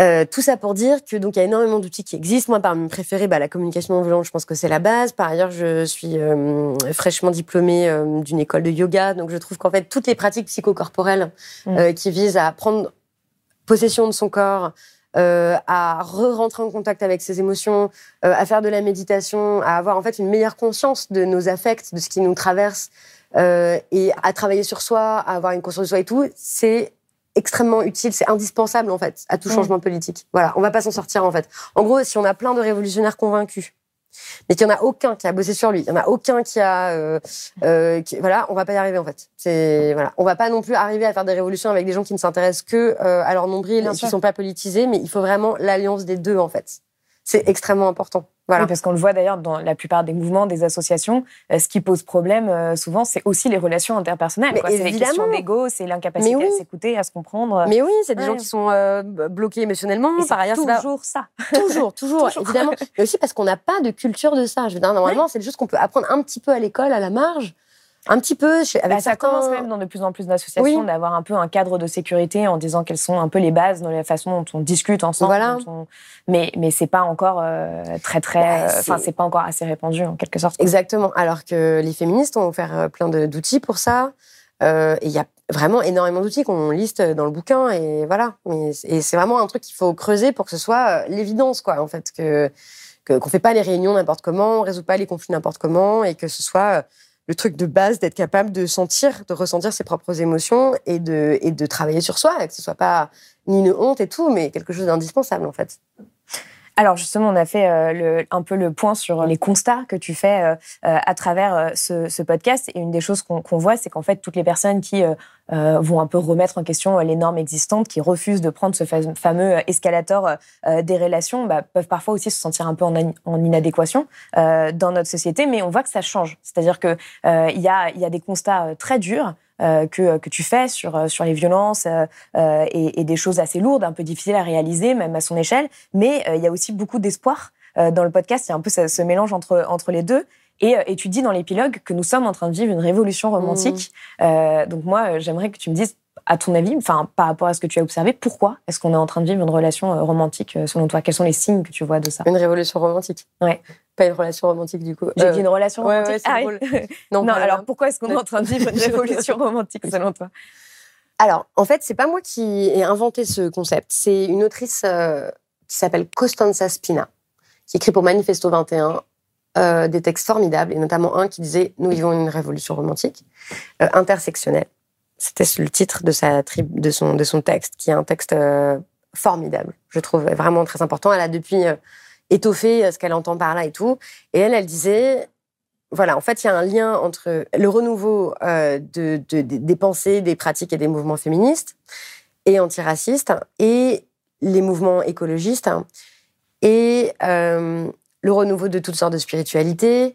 Euh, tout ça pour dire que donc il y a énormément d'outils qui existent. Moi, parmi mes préférés, bah, la communication non violente, je pense que c'est la base. Par ailleurs, je suis euh, fraîchement diplômée euh, d'une école de yoga, donc je trouve qu'en fait toutes les pratiques psychocorporelles euh, mmh. qui visent à prendre possession de son corps, euh, à re-rentrer en contact avec ses émotions, euh, à faire de la méditation, à avoir en fait une meilleure conscience de nos affects, de ce qui nous traverse, euh, et à travailler sur soi, à avoir une conscience de soi et tout, c'est extrêmement utile, c'est indispensable en fait à tout changement politique. Voilà, on va pas s'en sortir en fait. En gros, si on a plein de révolutionnaires convaincus, mais qu'il y en a aucun qui a bossé sur lui, il y en a aucun qui a, euh, euh, qui, voilà, on va pas y arriver en fait. C'est voilà, on va pas non plus arriver à faire des révolutions avec des gens qui ne s'intéressent que euh, à leur nombril, et qui ne sont pas politisés, mais il faut vraiment l'alliance des deux en fait. C'est extrêmement important. Voilà. Oui, parce qu'on le voit d'ailleurs dans la plupart des mouvements, des associations, ce qui pose problème euh, souvent, c'est aussi les relations interpersonnelles. Quoi. C'est les questions d'égo, c'est l'incapacité oui. à s'écouter, à se comprendre. Mais oui, c'est des ouais. gens qui sont euh, bloqués émotionnellement. Et par ailleurs, toujours c'est pas... ça. Toujours, toujours, toujours, évidemment. Mais aussi parce qu'on n'a pas de culture de ça. Je veux dire, normalement, ouais. c'est juste qu'on peut apprendre un petit peu à l'école, à la marge. Un petit peu, avec bah, ça certains... commence même dans de plus en plus d'associations oui. d'avoir un peu un cadre de sécurité en disant quelles sont un peu les bases dans la façon dont on discute ensemble. Voilà. On... Mais mais c'est pas encore euh, très très, bah, c'est... enfin c'est pas encore assez répandu en quelque sorte. Exactement. Alors que les féministes ont offert plein de, d'outils pour ça. Euh, et il y a vraiment énormément d'outils qu'on liste dans le bouquin et voilà. Mais et c'est vraiment un truc qu'il faut creuser pour que ce soit l'évidence quoi en fait que, que qu'on fait pas les réunions n'importe comment, on résout pas les conflits n'importe comment et que ce soit le truc de base d'être capable de sentir, de ressentir ses propres émotions et de, et de travailler sur soi, que ce soit pas ni une honte et tout, mais quelque chose d'indispensable en fait. Alors justement, on a fait euh, le, un peu le point sur les constats que tu fais euh, euh, à travers euh, ce, ce podcast. Et une des choses qu'on, qu'on voit, c'est qu'en fait, toutes les personnes qui euh, euh, vont un peu remettre en question les normes existantes, qui refusent de prendre ce fameux escalator euh, des relations, bah, peuvent parfois aussi se sentir un peu en, en inadéquation euh, dans notre société. Mais on voit que ça change. C'est-à-dire qu'il euh, y a, y a des constats très durs, Euh, que que tu fais sur sur les violences euh, euh, et, et des choses assez lourdes, un peu difficiles à réaliser même à son échelle, mais il euh, y a aussi beaucoup d'espoir euh, dans le podcast. Il y a un peu ce, ce mélange entre entre les deux. Et, et tu dis dans l'épilogue que nous sommes en train de vivre une révolution romantique. Mmh. Euh, donc moi, j'aimerais que tu me dises, à ton avis, enfin par rapport à ce que tu as observé, pourquoi est-ce qu'on est en train de vivre une relation romantique selon toi ? Quels sont les signes que tu vois de ça ? Une révolution romantique. Ouais. Pas une relation romantique, du coup. J'ai euh, dit une relation romantique. Ouais, ouais, c'est ah, drôle. Non, non alors, pourquoi est-ce qu'on est en train de vivre une révolution romantique, selon toi ? Alors, en fait, c'est pas moi qui ai inventé ce concept. C'est une autrice euh, qui s'appelle Costanza Spina, qui écrit pour Manifesto vingt et un, euh, des textes formidables, et notamment un qui disait « Nous vivons une révolution romantique euh, intersectionnelle ». C'était le titre de, sa tri- de, son, de son texte, qui est un texte euh, formidable, je trouve, vraiment très important. Elle a depuis euh, étoffé euh, ce qu'elle entend par là et tout. Et elle, elle disait... Voilà, en fait, il y a un lien entre le renouveau euh, de, de, de, des pensées, des pratiques et des mouvements féministes et antiracistes, et les mouvements écologistes, et euh, le renouveau de toutes sortes de spiritualités.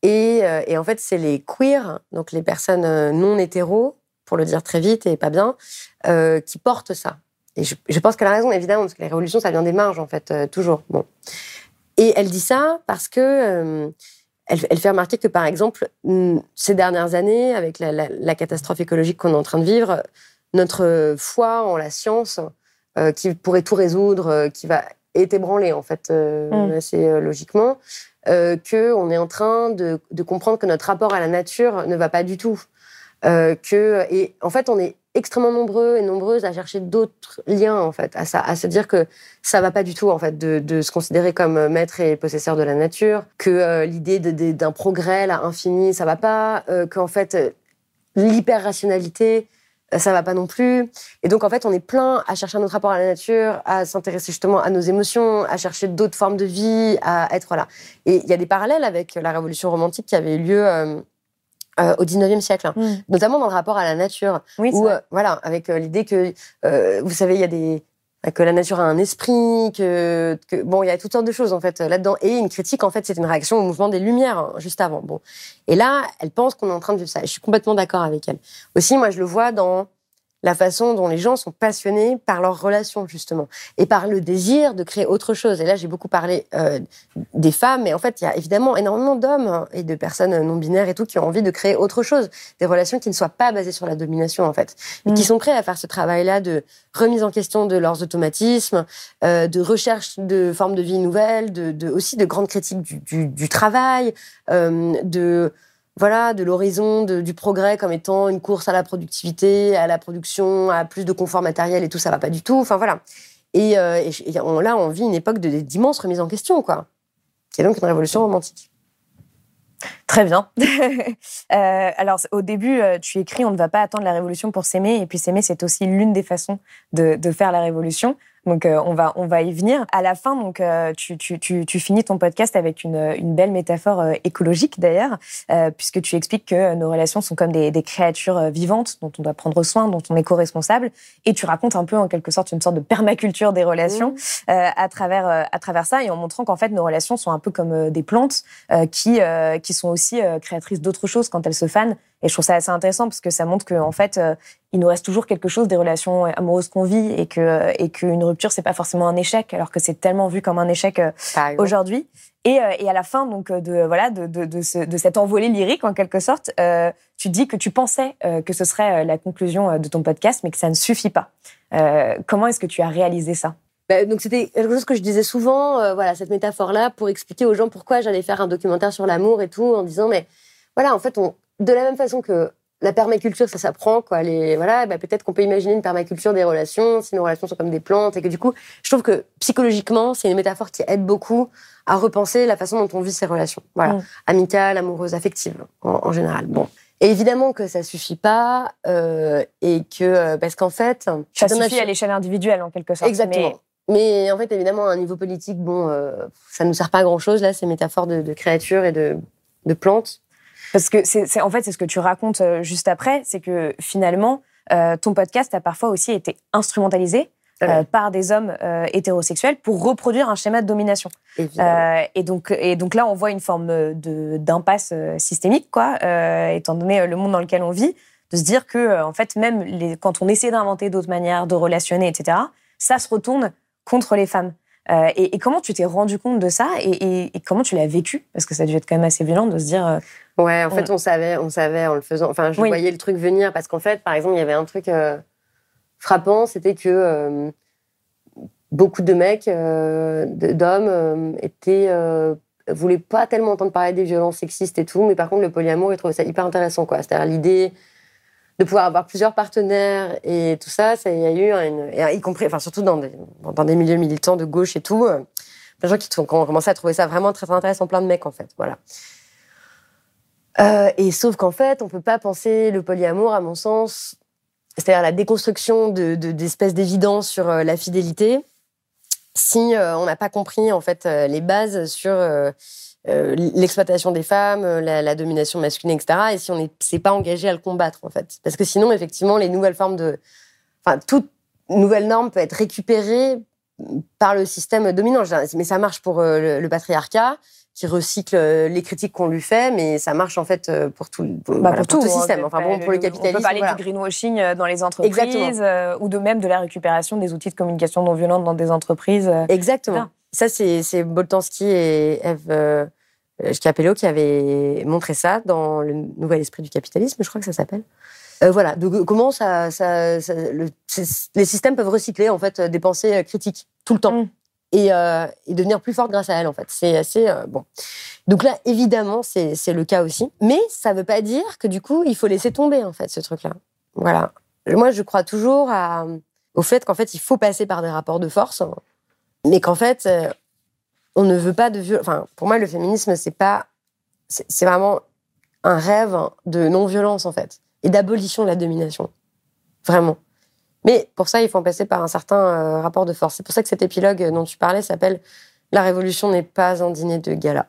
Et, euh, et en fait, c'est les queers, donc les personnes non hétéros, pour le dire très vite et pas bien, euh, qui portent ça. Et je, je pense qu'elle a raison, évidemment, parce que les révolutions, ça vient des marges, en fait, euh, toujours. Bon. Et elle dit ça parce que... Euh, Elle fait remarquer que, par exemple, ces dernières années, avec la, la, la catastrophe écologique qu'on est en train de vivre, notre foi en la science, euh, qui pourrait tout résoudre, euh, qui va être ébranlée, en fait, euh, mm. assez euh, logiquement, euh, qu'on est en train de, de comprendre que notre rapport à la nature ne va pas du tout. Euh, que, et en fait, on est extrêmement nombreux et nombreuses à chercher d'autres liens, en fait, à, ça, à se dire que ça va pas du tout, en fait, de, de se considérer comme maître et possesseur de la nature, que euh, l'idée de, de, d'un progrès, là, infini, ça va pas, euh, qu'en fait, euh, l'hyper-rationalité, euh, ça va pas non plus. Et donc, en fait, on est plein à chercher notre rapport à la nature, à s'intéresser justement à nos émotions, à chercher d'autres formes de vie, à être, voilà. Et il y a des parallèles avec la révolution romantique qui avait eu lieu... Euh, Euh, au dix-neuvième siècle, hein. mmh. notamment dans le rapport à la nature, oui, où euh, voilà, avec euh, l'idée que euh, vous savez, il y a des que la nature a un esprit, que, que bon, il y a toutes sortes de choses en fait là-dedans, et une critique en fait, c'est une réaction au mouvement des Lumières hein, juste avant. Bon, et là, elle pense qu'on est en train de vivre ça. Et je suis complètement d'accord avec elle. Aussi, moi, je le vois dans la façon dont les gens sont passionnés par leurs relations, justement, et par le désir de créer autre chose. Et là, j'ai beaucoup parlé euh, des femmes, mais en fait, il y a évidemment énormément d'hommes hein, et de personnes non-binaires et tout qui ont envie de créer autre chose, des relations qui ne soient pas basées sur la domination, en fait, mmh. et qui sont prêts à faire ce travail-là de remise en question de leurs automatismes, euh, de recherche de formes de vie nouvelles, de, de, aussi de grandes critiques du, du, du travail, euh, de... Voilà, de l'horizon, de, du progrès comme étant une course à la productivité, à la production, à plus de confort matériel et tout, ça va pas du tout. Enfin voilà. Et, euh, et, et on, là, on vit une époque de, d'immense remise en question, quoi. C'est donc une révolution romantique. Très bien. euh, alors, au début, tu écris « On ne va pas attendre la révolution pour s'aimer ». Et puis s'aimer, c'est aussi l'une des façons de, de faire la révolution. Donc, euh, on, va, on va y venir. À la fin, donc, euh, tu, tu, tu, tu finis ton podcast avec une, une belle métaphore euh, écologique, d'ailleurs, euh, puisque tu expliques que nos relations sont comme des, des créatures vivantes dont on doit prendre soin, dont on est co-responsable. Et tu racontes un peu, en quelque sorte, une sorte de permaculture des relations mmh. euh, à travers, euh, à travers ça, et en montrant qu'en fait, nos relations sont un peu comme euh, des plantes euh, qui, euh, qui sont aussi euh, créatrices d'autres choses quand elles se fanent. Et je trouve ça assez intéressant parce que ça montre qu'en fait, euh, il nous reste toujours quelque chose des relations amoureuses qu'on vit, et que et qu'une rupture, c'est pas forcément un échec, alors que c'est tellement vu comme un échec euh, aujourd'hui. Et, euh, et à la fin donc de voilà de de de, ce, de cette envolée lyrique en quelque sorte, euh, tu dis que tu pensais euh, que ce serait la conclusion de ton podcast, mais que ça ne suffit pas. Euh, comment est-ce que tu as réalisé ça? Donc c'était quelque chose que je disais souvent, euh, voilà cette métaphore-là pour expliquer aux gens pourquoi j'allais faire un documentaire sur l'amour et tout, en disant mais voilà en fait on de la même façon que la permaculture, ça s'apprend, quoi. Les, voilà, bah, peut-être qu'on peut imaginer une permaculture des relations, si nos relations sont comme des plantes, et que du coup, je trouve que psychologiquement, c'est une métaphore qui aide beaucoup à repenser la façon dont on vit ces relations. Voilà. Mmh. Amicales, amoureuses, affectives, en, en général. Bon. Et évidemment que ça suffit pas, euh, et que, parce qu'en fait. Ça suffit à l'échelle individuelle, en quelque sorte. Exactement. Mais, mais en fait, évidemment, à un niveau politique, bon, euh, ça nous sert pas à grand chose, là, ces métaphores de, de créatures et de, de plantes. Parce que, c'est, c'est, en fait, c'est ce que tu racontes juste après, c'est que finalement, euh, ton podcast a parfois aussi été instrumentalisé euh, par des hommes euh, hétérosexuels pour reproduire un schéma de domination. Euh, et, donc, et donc là, on voit une forme de, d'impasse systémique, quoi, euh, étant donné le monde dans lequel on vit, de se dire que, en fait, même les, quand on essaie d'inventer d'autres manières de relationner, et cetera, ça se retourne contre les femmes. Euh, et, et comment tu t'es rendu compte de ça, et, et, et comment tu l'as vécu? Parce que ça a dû être quand même assez violent de se dire... Euh, ouais, en fait, on... on savait on savait en le faisant. Enfin, je oui. voyais le truc venir. Parce qu'en fait, par exemple, il y avait un truc euh, frappant, c'était que euh, beaucoup de mecs, euh, d'hommes, euh, étaient... Euh, voulaient pas tellement entendre parler des violences sexistes et tout, mais par contre, le polyamour, ils trouvaient ça hyper intéressant, quoi. C'est-à-dire l'idée... de pouvoir avoir plusieurs partenaires et tout ça, ça y a eu une, y compris, enfin surtout dans des, dans des milieux militants de gauche et tout, des gens qui ont commencé à trouver ça vraiment très, très intéressant, plein de mecs, en fait. Voilà. Euh, et sauf qu'en fait, on peut pas penser le polyamour, à mon sens, c'est-à-dire la déconstruction de, de, d'espèces d'évidence sur euh, la fidélité, si euh, on n'a pas compris, en fait, euh, les bases sur euh, euh, l'exploitation des femmes, la, la domination masculine, et cetera, et si on ne s'est pas engagé à le combattre, en fait. Parce que sinon, effectivement, les nouvelles formes de... Enfin, toute nouvelle norme peut être récupérée par le système dominant. Mais ça marche pour le patriarcat, qui recycle les critiques qu'on lui fait, mais ça marche en fait pour tout, pour, bah voilà, pour tout, pour tout système. Enfin bon, pour le, le capitalisme. On peut parler voilà. du greenwashing dans les entreprises, euh, ou de même de la récupération des outils de communication non violente dans des entreprises. Exactement. Etc. Ça, c'est, c'est Boltanski et Eve euh, Chiapello qui avaient montré ça dans Le Nouvel Esprit du Capitalisme, je crois que ça s'appelle. Euh, voilà, donc comment ça, ça, ça le, les systèmes peuvent recycler en fait des pensées critiques tout le temps mmh. et, euh, et devenir plus fortes grâce à elles en fait. C'est assez euh, bon. Donc là, évidemment, c'est, c'est le cas aussi, mais ça ne veut pas dire que du coup il faut laisser tomber en fait ce truc-là. Voilà. Moi, je crois toujours à, au fait qu'en fait il faut passer par des rapports de force, hein, mais qu'en fait euh, on ne veut pas de viol. Enfin, pour moi, le féminisme c'est pas, c'est, c'est vraiment un rêve de non-violence en fait. Et d'abolition de la domination. Vraiment. Mais pour ça, il faut en passer par un certain euh, rapport de force. C'est pour ça que cet épilogue dont tu parlais s'appelle « La révolution n'est pas un dîner de gala ».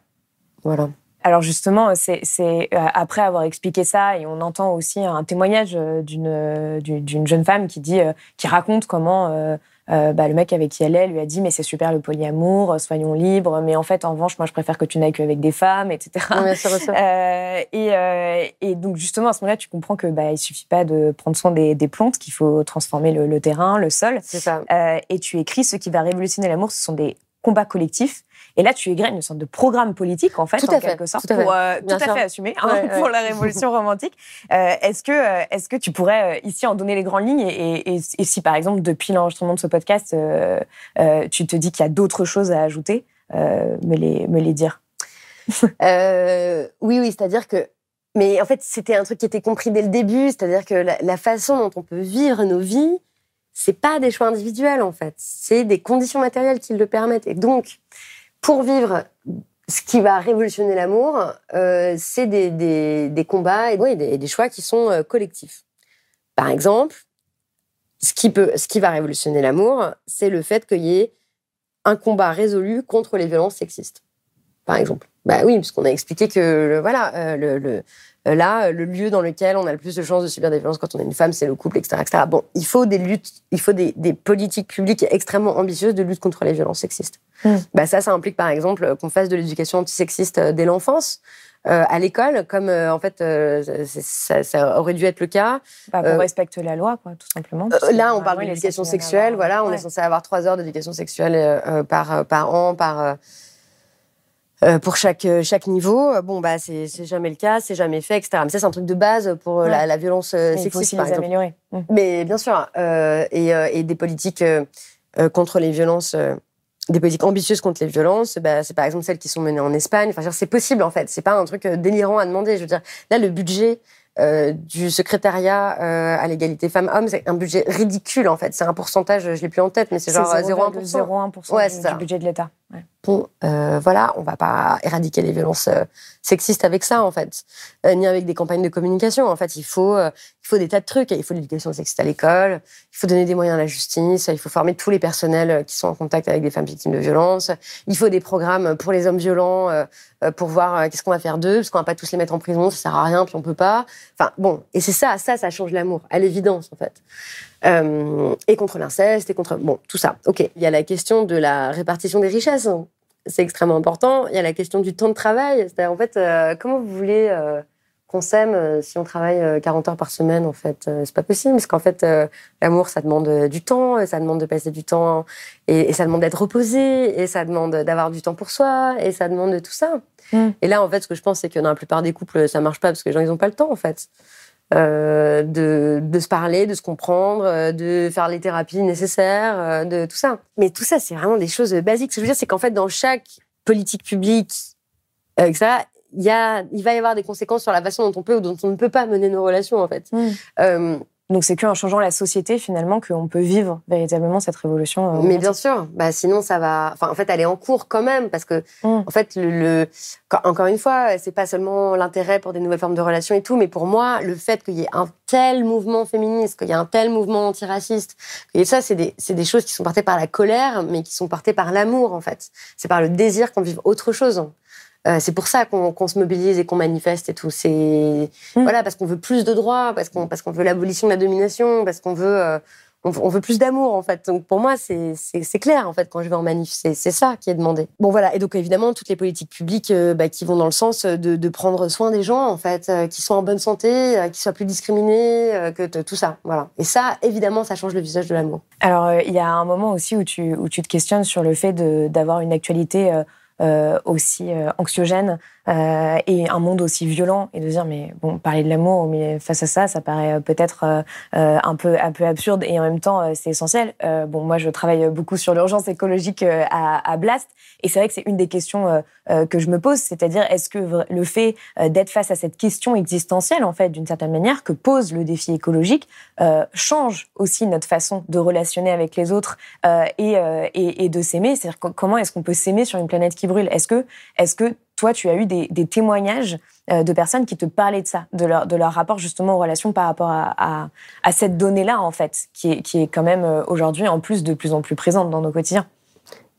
Voilà. Alors justement, c'est, c'est euh, après avoir expliqué ça, et on entend aussi un témoignage d'une, euh, d'une jeune femme qui, dit, euh, qui raconte comment... Euh, Euh, bah, le mec avec qui elle est lui a dit mais c'est super le polyamour, soyons libres, mais en fait en revanche moi je préfère que tu n'ailles qu'avec des femmes, et cetera. Oui, bien sûr, bien sûr. Euh, et, euh, et donc justement à ce moment-là tu comprends que bah il suffit pas de prendre soin des, des plantes, qu'il faut transformer le, le terrain, le sol. C'est ça. Euh, et tu écris ce qui va révolutionner l'amour, ce sont des combats collectifs. Et là, tu égrènes une sorte de programme politique, en fait, tout en fait, quelque sorte, tout pour euh, tout à sûr. fait assumer hein, ouais, pour ouais. la révolution romantique. Euh, est-ce que, est-ce que tu pourrais ici en donner les grandes lignes et, et, et si, par exemple, depuis l'enregistrement de ce podcast, euh, euh, tu te dis qu'il y a d'autres choses à ajouter, euh, me les, me les dire. euh, oui, oui, c'est-à-dire que, mais en fait, c'était un truc qui était compris dès le début, c'est-à-dire que la, la façon dont on peut vivre nos vies, c'est pas des choix individuels, en fait, c'est des conditions matérielles qui le permettent. Et donc, pour vivre ce qui va révolutionner l'amour, euh, c'est des, des, des combats et oui, des, des choix qui sont euh, collectifs. Par exemple, ce qui, peut, ce qui va révolutionner l'amour, c'est le fait qu'il y ait un combat résolu contre les violences sexistes, par exemple. Bah oui, parce qu'on a expliqué que le, voilà, euh, le, le, là, le lieu dans lequel on a le plus de chances de subir des violences quand on est une femme, c'est le couple, et cetera, et cetera. Bon, il faut des luttes, il faut des, des politiques publiques extrêmement ambitieuses de lutte contre les violences sexistes. Mmh. Bah ça, ça implique par exemple qu'on fasse de l'éducation antisexiste dès l'enfance euh, à l'école, comme euh, en fait euh, ça, ça aurait dû être le cas. Bah, qu'on euh, respecte la loi, quoi, tout simplement. Euh, là, on parle d'éducation sexuelle, voilà, on ouais. est censé avoir trois heures d'éducation sexuelle euh, par par an, par euh, Euh, pour chaque chaque niveau, bon bah c'est c'est jamais le cas, c'est jamais fait, et cetera. Mais ça c'est un truc de base pour ouais. la, la violence mais sexiste. Il faut aussi les améliorer. Mmh. Mais bien sûr, euh, et euh, et des politiques euh, contre les violences, euh, des politiques ambitieuses contre les violences, bah c'est par exemple celles qui sont menées en Espagne. Enfin, genre, c'est possible en fait, c'est pas un truc délirant à demander. Je veux dire, là le budget euh, du secrétariat euh, à l'égalité femmes-hommes, c'est un budget ridicule en fait. C'est un pourcentage, je l'ai plus en tête, mais c'est, c'est genre zéro virgule un pour cent zéro virgule un pour cent ouais, du, du budget de l'État. Ouais. Bon, euh, voilà, on va pas éradiquer les violences euh, sexistes avec ça, en fait, euh, ni avec des campagnes de communication. En fait, il faut, euh, il faut des tas de trucs. Il faut l'éducation sexiste à l'école, il faut donner des moyens à la justice, il faut former tous les personnels qui sont en contact avec des femmes victimes de violences. Il faut des programmes pour les hommes violents, euh, pour voir euh, qu'est-ce qu'on va faire d'eux, parce qu'on va pas tous les mettre en prison, ça sert à rien, puis on peut pas. Enfin, bon, et c'est ça, ça, ça change l'amour, à l'évidence, en fait. Euh, et contre l'inceste, et contre... Bon, tout ça, ok. Il y a la question de la répartition des richesses, c'est extrêmement important. Il y a la question du temps de travail, c'est-à-dire, en fait, euh, comment vous voulez euh, qu'on s'aime euh, si on travaille euh, quarante heures par semaine, en fait euh, c'est pas possible, parce qu'en fait, euh, l'amour, ça demande du temps, ça demande de passer du temps, et, et ça demande d'être reposé, et ça demande d'avoir du temps pour soi, et ça demande de tout ça. Mmh. Et là, en fait, ce que je pense, c'est que dans la plupart des couples, ça marche pas, parce que les gens, ils ont pas le temps, en fait. Euh, de, de se parler, de se comprendre, de faire les thérapies nécessaires, de tout ça. Mais tout ça, c'est vraiment des choses basiques. Ce que je veux dire, c'est qu'en fait, dans chaque politique publique, euh, et cetera, il y a, il va y avoir des conséquences sur la façon dont on peut ou dont on ne peut pas mener nos relations, en fait. Mmh. Euh, Donc c'est qu'en changeant la société finalement qu'on peut vivre véritablement cette révolution. Euh, Mais bien sûr, bah sinon ça va. Enfin en fait elle est en cours quand même parce que mmh. en fait le, le encore une fois c'est pas seulement l'intérêt pour des nouvelles formes de relations et tout, mais pour moi le fait qu'il y ait un tel mouvement féministe, qu'il y ait un tel mouvement antiraciste, et ça c'est des c'est des choses qui sont portées par la colère, mais qui sont portées par l'amour en fait. C'est par le désir qu'on vive autre chose. Euh, c'est pour ça qu'on, qu'on se mobilise et qu'on manifeste et tout. C'est mmh. voilà parce qu'on veut plus de droits, parce qu'on parce qu'on veut l'abolition de la domination, parce qu'on veut euh, on, on veut plus d'amour en fait. Donc pour moi c'est c'est, c'est clair en fait quand je vais en manif, c'est, c'est ça qui est demandé. Bon voilà, et donc évidemment toutes les politiques publiques euh, bah, qui vont dans le sens de, de prendre soin des gens en fait, euh, qu'ils soient en bonne santé, euh, qu'ils soient plus discriminés, euh, que t- tout ça voilà. Et ça évidemment ça change le visage de l'amour. Alors il euh, y a un moment aussi où tu où tu te questionnes sur le fait de d'avoir une actualité euh, Euh, aussi euh, anxiogène euh, et un monde aussi violent, et de dire mais bon, parler de l'amour mais face à ça, ça paraît peut-être euh, un peu un peu absurde, et en même temps euh, c'est essentiel. Euh, bon moi je travaille beaucoup sur l'urgence écologique euh, à, à Blast, et c'est vrai que c'est une des questions euh, euh, que je me pose, c'est-à-dire est-ce que le fait d'être face à cette question existentielle en fait d'une certaine manière que pose le défi écologique euh, change aussi notre façon de relationner avec les autres euh, et, euh, et et de s'aimer, c'est-à-dire comment est-ce qu'on peut s'aimer sur une planète qui brûle. Est-ce que, est-ce que toi, tu as eu des, des témoignages de personnes qui te parlaient de ça, de leur, de leur rapport justement aux relations par rapport à, à, à cette donnée-là, en fait, qui est, qui est quand même aujourd'hui, en plus, de plus en plus présente dans nos quotidiens?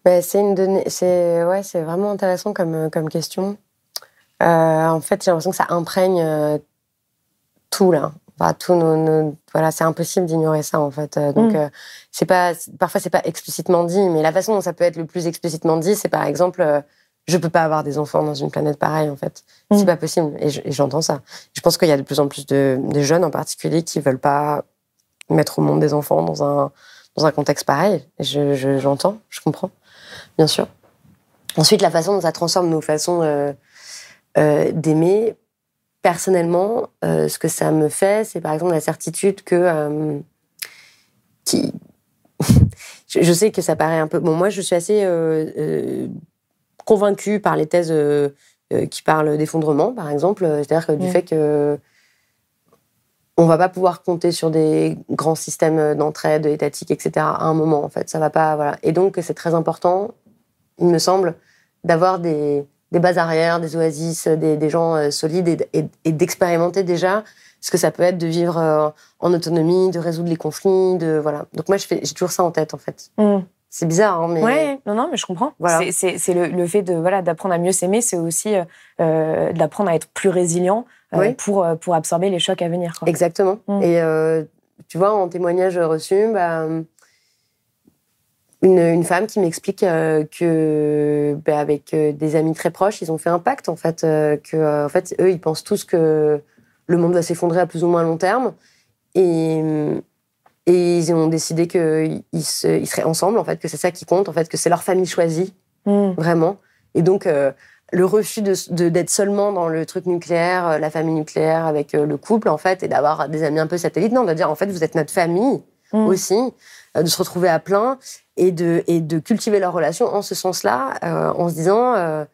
Ben, c'est, une donnée, c'est, ouais, c'est vraiment intéressant comme, comme question. Euh, en fait, j'ai l'impression que ça imprègne euh, tout, là. Enfin, tout nos, nos, voilà, c'est impossible d'ignorer ça en fait. Donc, mmh. euh, c'est pas, parfois c'est pas explicitement dit, mais la façon dont ça peut être le plus explicitement dit, c'est par exemple, euh, je peux pas avoir des enfants dans une planète pareille en fait. Mmh. C'est pas possible. Et, je, et j'entends ça. Je pense qu'il y a de plus en plus de, de jeunes en particulier qui veulent pas mettre au monde des enfants dans un dans un contexte pareil. Et je, je j'entends, je comprends, bien sûr. Ensuite, la façon dont ça transforme nos façons euh, euh, d'aimer. Personnellement, euh, ce que ça me fait, c'est par exemple la certitude que... Euh, qui... je sais que ça paraît un peu... Bon, moi, je suis assez euh, euh, convaincue par les thèses euh, euh, qui parlent d'effondrement, par exemple. C'est-à-dire que, du ouais. fait que... On va pas pouvoir compter sur des grands systèmes d'entraide, étatiques, et cetera à un moment, en fait. Ça va pas... Voilà. Et donc, c'est très important, il me semble, d'avoir des... des bases arrières, des oasis, des, des gens solides, et, et, et d'expérimenter déjà ce que ça peut être de vivre en autonomie, de résoudre les conflits, de voilà. Donc moi je fais, j'ai toujours ça en tête en fait. Mmh. C'est bizarre, hein, mais ouais, non, non, mais je comprends. Voilà. C'est, c'est, c'est le, le fait de voilà d'apprendre à mieux s'aimer, c'est aussi euh, d'apprendre à être plus résilient euh, oui. pour pour absorber les chocs à venir. Quoi. Exactement. Mmh. Et euh, tu vois, en témoignage reçu, bah, Une, une femme qui m'explique euh, que, bah, avec euh, des amis très proches, ils ont fait un pacte, en fait, euh, que, euh, en fait, eux, ils pensent tous que le monde va s'effondrer à plus ou moins long terme. Et, et ils ont décidé qu'ils se, ils seraient ensemble, en fait, que c'est ça qui compte, en fait, que c'est leur famille choisie, mmh. vraiment. Et donc, euh, le refus de, de, d'être seulement dans le truc nucléaire, la famille nucléaire avec euh, le couple, en fait, et d'avoir des amis un peu satellites, non, de dire, en fait, vous êtes notre famille mmh. aussi, euh, de se retrouver à plein. Et de, et de cultiver leur relation en ce sens-là, euh, en se disant, euh,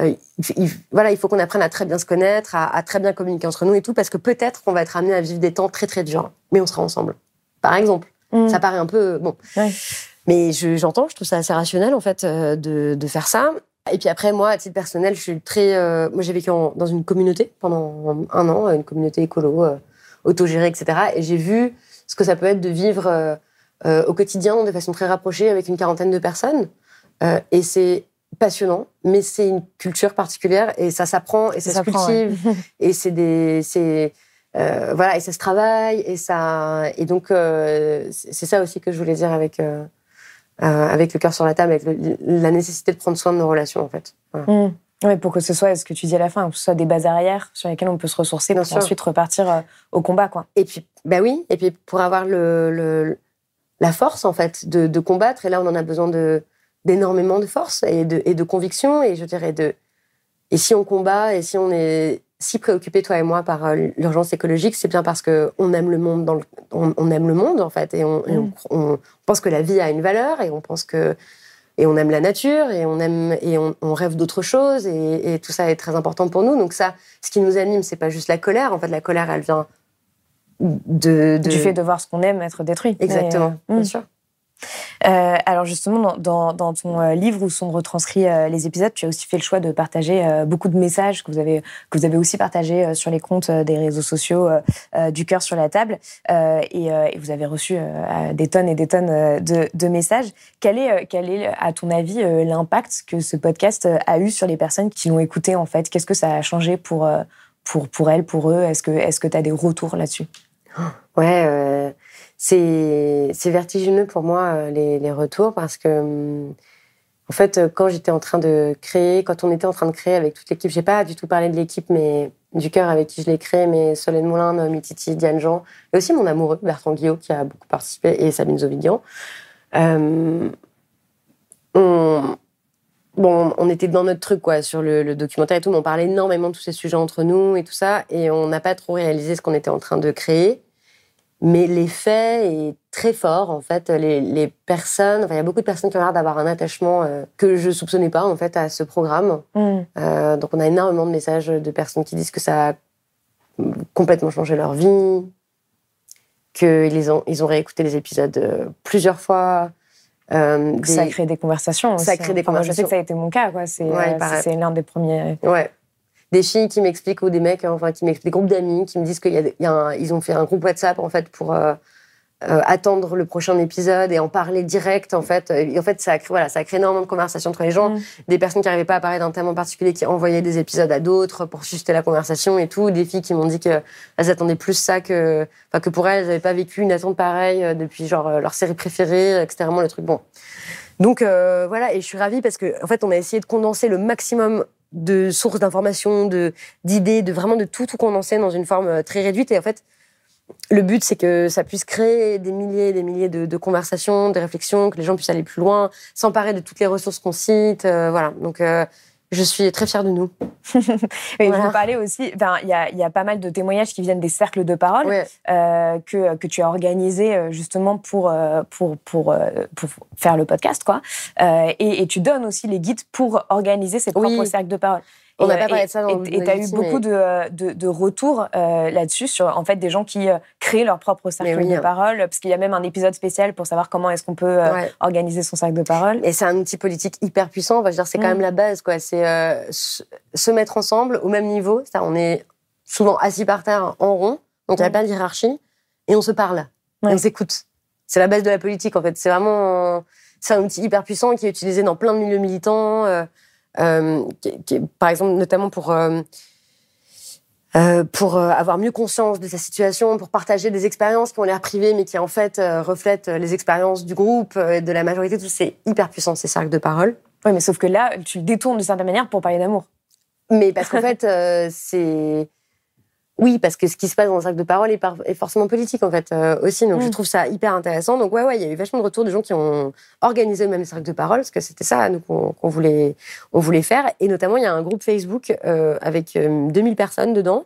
euh, il, voilà, il faut qu'on apprenne à très bien se connaître, à, à très bien communiquer entre nous et tout, parce que peut-être qu'on va être amené à vivre des temps très très durs, mais on sera ensemble. Par exemple, mmh. ça paraît un peu bon, ouais. mais je, j'entends, je trouve ça assez rationnel en fait euh, de, de faire ça. Et puis après, moi, à titre personnel, je suis très, euh, moi j'ai vécu en, dans une communauté pendant un an, une communauté écolo, euh, autogérée, et cetera. Et j'ai vu ce que ça peut être de vivre. Euh, Euh, au quotidien, de façon très rapprochée, avec une quarantaine de personnes. Euh, et c'est passionnant, mais c'est une culture particulière, et ça s'apprend, et ça, ça se cultive, ouais. et c'est des... C'est, euh, voilà, et ça se travaille, et ça... Et donc, euh, c'est ça aussi que je voulais dire avec, euh, euh, avec le cœur sur la table, avec le, la nécessité de prendre soin de nos relations, en fait. Voilà. Mmh. Oui, pour que ce soit, ce que tu dis à la fin, que ce soit des bases arrières sur lesquelles on peut se ressourcer, Bien pour sûr. ensuite repartir au combat, quoi. Et puis, bah oui, et puis pour avoir le... le la force, en fait, de, de combattre. Et là, on en a besoin de, d'énormément de force et de, et de conviction. Et je dirais de... Et si on combat, et si on est si préoccupés, toi et moi, par l'urgence écologique, c'est bien parce qu'on aime le monde, dans le, on, on aime le monde, en fait. Et, on, mmh. et on, on pense que la vie a une valeur, et on pense que... Et on aime la nature, et on aime... Et on, on rêve d'autres choses, et, et tout ça est très important pour nous. Donc ça, ce qui nous anime, c'est pas juste la colère. En fait, la colère, elle vient... de, de... Du fait de voir ce qu'on aime être détruit. Exactement, mais, euh, bien hum. sûr. Euh, alors justement, dans, dans ton euh, livre où sont retranscrits euh, les épisodes, tu as aussi fait le choix de partager euh, beaucoup de messages que vous avez, que vous avez aussi partagés euh, sur les comptes euh, des réseaux sociaux euh, euh, du Cœur sur la table. Euh, et, euh, et vous avez reçu euh, des tonnes et des tonnes euh, de, de messages. Quel est, euh, quel est, à ton avis, euh, l'impact que ce podcast a eu sur les personnes qui l'ont écouté, en fait? Qu'est-ce que ça a changé pour, euh, pour, pour elles, pour eux? Est-ce que est-ce que tu as des retours là-dessus? Ouais... Euh... C'est, c'est vertigineux pour moi, les, les retours, parce que, en fait, quand j'étais en train de créer, quand on était en train de créer avec toute l'équipe, j'ai pas du tout parlé de l'équipe, mais du cœur avec qui je l'ai créé, mais Solène Moulin, Mithiti, Diane Jean, et aussi mon amoureux, Bertrand Guillaume, qui a beaucoup participé, et Sabine Zovigian. Euh, on, bon, on était dans notre truc, quoi, sur le, le documentaire et tout, mais on parlait énormément de tous ces sujets entre nous et tout ça, et on n'a pas trop réalisé ce qu'on était en train de créer. Mais l'effet est très fort, en fait. Les, les personnes... Enfin, il y a beaucoup de personnes qui ont l'air d'avoir un attachement euh, que je ne soupçonnais pas, en fait, à ce programme. Mm. Euh, donc, on a énormément de messages de personnes qui disent que ça a complètement changé leur vie, qu'ils ont, ils ont réécouté les épisodes plusieurs fois. Euh, des... Ça a créé des conversations aussi. Ça a créé des enfin, conversations. Moi, je sais que ça a été mon cas, quoi. C'est, ouais, euh, c'est l'un des premiers... Ouais. Des filles qui m'expliquent, ou des mecs, enfin, qui m'expliquent, des groupes d'amis, qui me disent qu'ils ont fait un groupe WhatsApp, en fait, pour euh, euh, attendre le prochain épisode et en parler direct, en fait. Et en fait, ça a créé, voilà, ça a créé énormément de conversations entre les gens. Mmh. Des personnes qui n'arrivaient pas à parler d'un thème en particulier, qui envoyaient des épisodes à d'autres pour susciter la conversation et tout. Des filles qui m'ont dit qu'elles attendaient plus ça que... Enfin, que pour elles, elles n'avaient pas vécu une attente pareille depuis, genre, leur série préférée, et cetera. Le truc, bon. Donc, euh, voilà, et je suis ravie parce que, en fait, on a essayé de condenser le maximum de sources d'informations, de, d'idées, de vraiment de tout, tout condensé dans une forme très réduite. Et en fait, le but, c'est que ça puisse créer des milliers et des milliers de, de conversations, des réflexions, que les gens puissent aller plus loin, s'emparer de toutes les ressources qu'on cite. Euh, voilà, donc... Euh, Je suis très fière de nous. Et voilà. Je vous parlais aussi, ben, il y a, y a pas mal de témoignages qui viennent des cercles de parole, ouais. euh, que, que tu as organisé justement pour, pour, pour, pour faire le podcast, quoi. Euh, et, et tu donnes aussi les guides pour organiser ses oui. propres cercles de parole. On n'a pas parlé de ça dans le Et tu as eu beaucoup mais... de, de, de retours euh, là-dessus, sur en fait, des gens qui euh, créent leur propre cercle oui, de hein. parole, parce qu'il y a même un épisode spécial pour savoir comment est-ce qu'on peut euh, ouais. organiser son cercle de parole. Et c'est un outil politique hyper puissant, enfin, je veux dire, c'est quand mm. même la base, quoi. C'est euh, se mettre ensemble au même niveau, c'est-à-dire on est souvent assis par terre en rond, donc il n'y a pas de hiérarchie, et on se parle, ouais. et on s'écoute. C'est la base de la politique, en fait. C'est vraiment... Euh, c'est un outil hyper puissant qui est utilisé dans plein de milieux militants... Euh, Euh, qui, qui, par exemple, notamment pour, euh, euh, pour euh, avoir mieux conscience de sa situation, pour partager des expériences qui ont l'air privées, mais qui en fait euh, reflètent les expériences du groupe, euh, de la majorité. Tout, c'est hyper puissant, ces cercles de parole. Oui, mais sauf que là, tu le détournes d'une certaine manière pour parler d'amour. Mais parce qu'en fait, euh, c'est... Oui, parce que ce qui se passe dans un cercle de parole est, par... est forcément politique, en fait, euh, aussi. Donc, mmh. je trouve ça hyper intéressant. Donc, ouais, ouais, il y a eu vachement de retours de gens qui ont organisé le même cercle de parole, parce que c'était ça, nous, qu'on, qu'on voulait, on voulait faire. Et notamment, il y a un groupe Facebook euh, avec euh, deux mille personnes dedans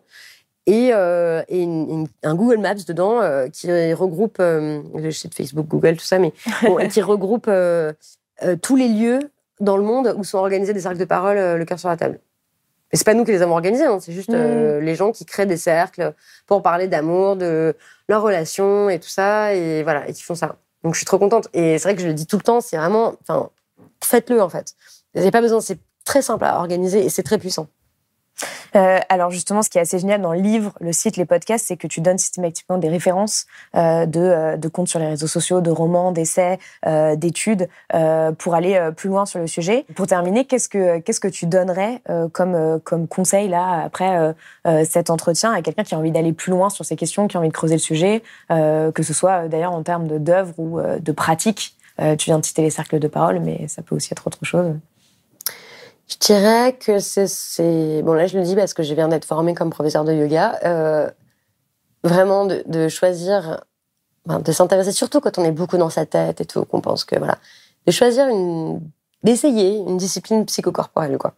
et, euh, et une, une, un Google Maps dedans euh, qui regroupe... Euh, je sais de Facebook, Google, tout ça, mais bon, qui regroupe euh, euh, tous les lieux dans le monde où sont organisés des cercles de parole, euh, le cœur sur la table. Et c'est pas nous qui les avons organisés, hein, c'est juste mmh. euh, les gens qui créent des cercles pour parler d'amour, de leurs relations et tout ça, et voilà, et qui font ça. Donc je suis trop contente. Et c'est vrai que je le dis tout le temps, c'est vraiment, enfin, faites-le en fait. Vous n'avez pas besoin, c'est très simple à organiser et c'est très puissant. Euh, alors justement, ce qui est assez génial dans le livre, le site, les podcasts, c'est que tu donnes systématiquement des références euh, de, euh, de comptes sur les réseaux sociaux, de romans, d'essais, euh, d'études, euh, pour aller euh, plus loin sur le sujet. Pour terminer, qu'est-ce que, qu'est-ce que tu donnerais euh, comme, euh, comme conseil là, après euh, euh, cet entretien, à quelqu'un qui a envie d'aller plus loin sur ces questions, qui a envie de creuser le sujet, euh, que ce soit d'ailleurs en termes de, d'œuvres ou euh, de pratiques? euh, Tu viens de citer les cercles de parole, mais ça peut aussi être autre chose. Je dirais que c'est, c'est... Bon, là, je le dis parce que je viens d'être formée comme professeure de yoga. Euh, vraiment, de, de choisir... Enfin, de s'intéresser, surtout quand on est beaucoup dans sa tête et tout, qu'on pense que, voilà... De choisir une... D'essayer une discipline psychocorporelle, quoi.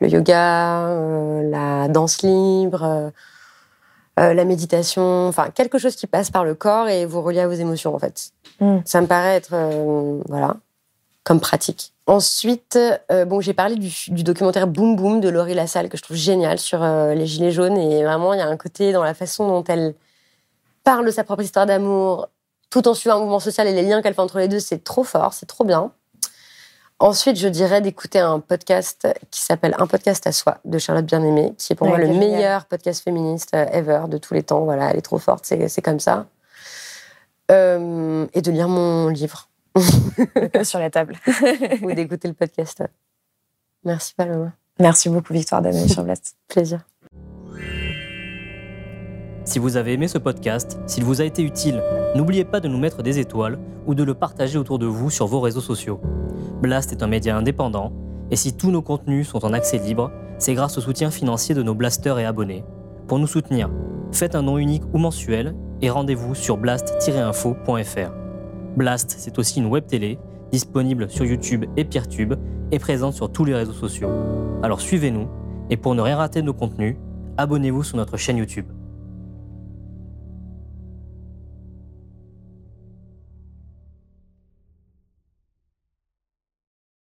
Le yoga, euh, la danse libre, euh, euh, la méditation... Enfin, quelque chose qui passe par le corps et vous relie à vos émotions, en fait. Mm. Ça me paraît être... Euh, voilà... comme pratique. Ensuite, euh, bon, j'ai parlé du, du documentaire Boom Boom de Laurie Lassalle, que je trouve génial, sur euh, les gilets jaunes, et vraiment, il y a un côté dans la façon dont elle parle de sa propre histoire d'amour, tout en suivant un mouvement social et les liens qu'elle fait entre les deux, c'est trop fort, c'est trop bien. Ensuite, je dirais d'écouter un podcast qui s'appelle Un podcast à soi de Charlotte Bien-Aimée, qui est pour ouais, moi le génial. meilleur podcast féministe ever de tous les temps. Voilà, elle est trop forte, c'est, c'est comme ça. Euh, et de lire mon livre. Le cœur sur la table. Ou d'écouter le podcast. Ouais. Merci, Paloma. Merci beaucoup, Victoire Tuaillon sur Blast. Plaisir. Si vous avez aimé ce podcast, s'il vous a été utile, n'oubliez pas de nous mettre des étoiles ou de le partager autour de vous sur vos réseaux sociaux. Blast est un média indépendant, et si tous nos contenus sont en accès libre, c'est grâce au soutien financier de nos blasters et abonnés. Pour nous soutenir, faites un don unique ou mensuel et rendez-vous sur blast tiret info point f r. Blast, c'est aussi une web télé, disponible sur YouTube et Peertube, et présente sur tous les réseaux sociaux. Alors suivez-nous, et pour ne rien rater de nos contenus, abonnez-vous sur notre chaîne YouTube.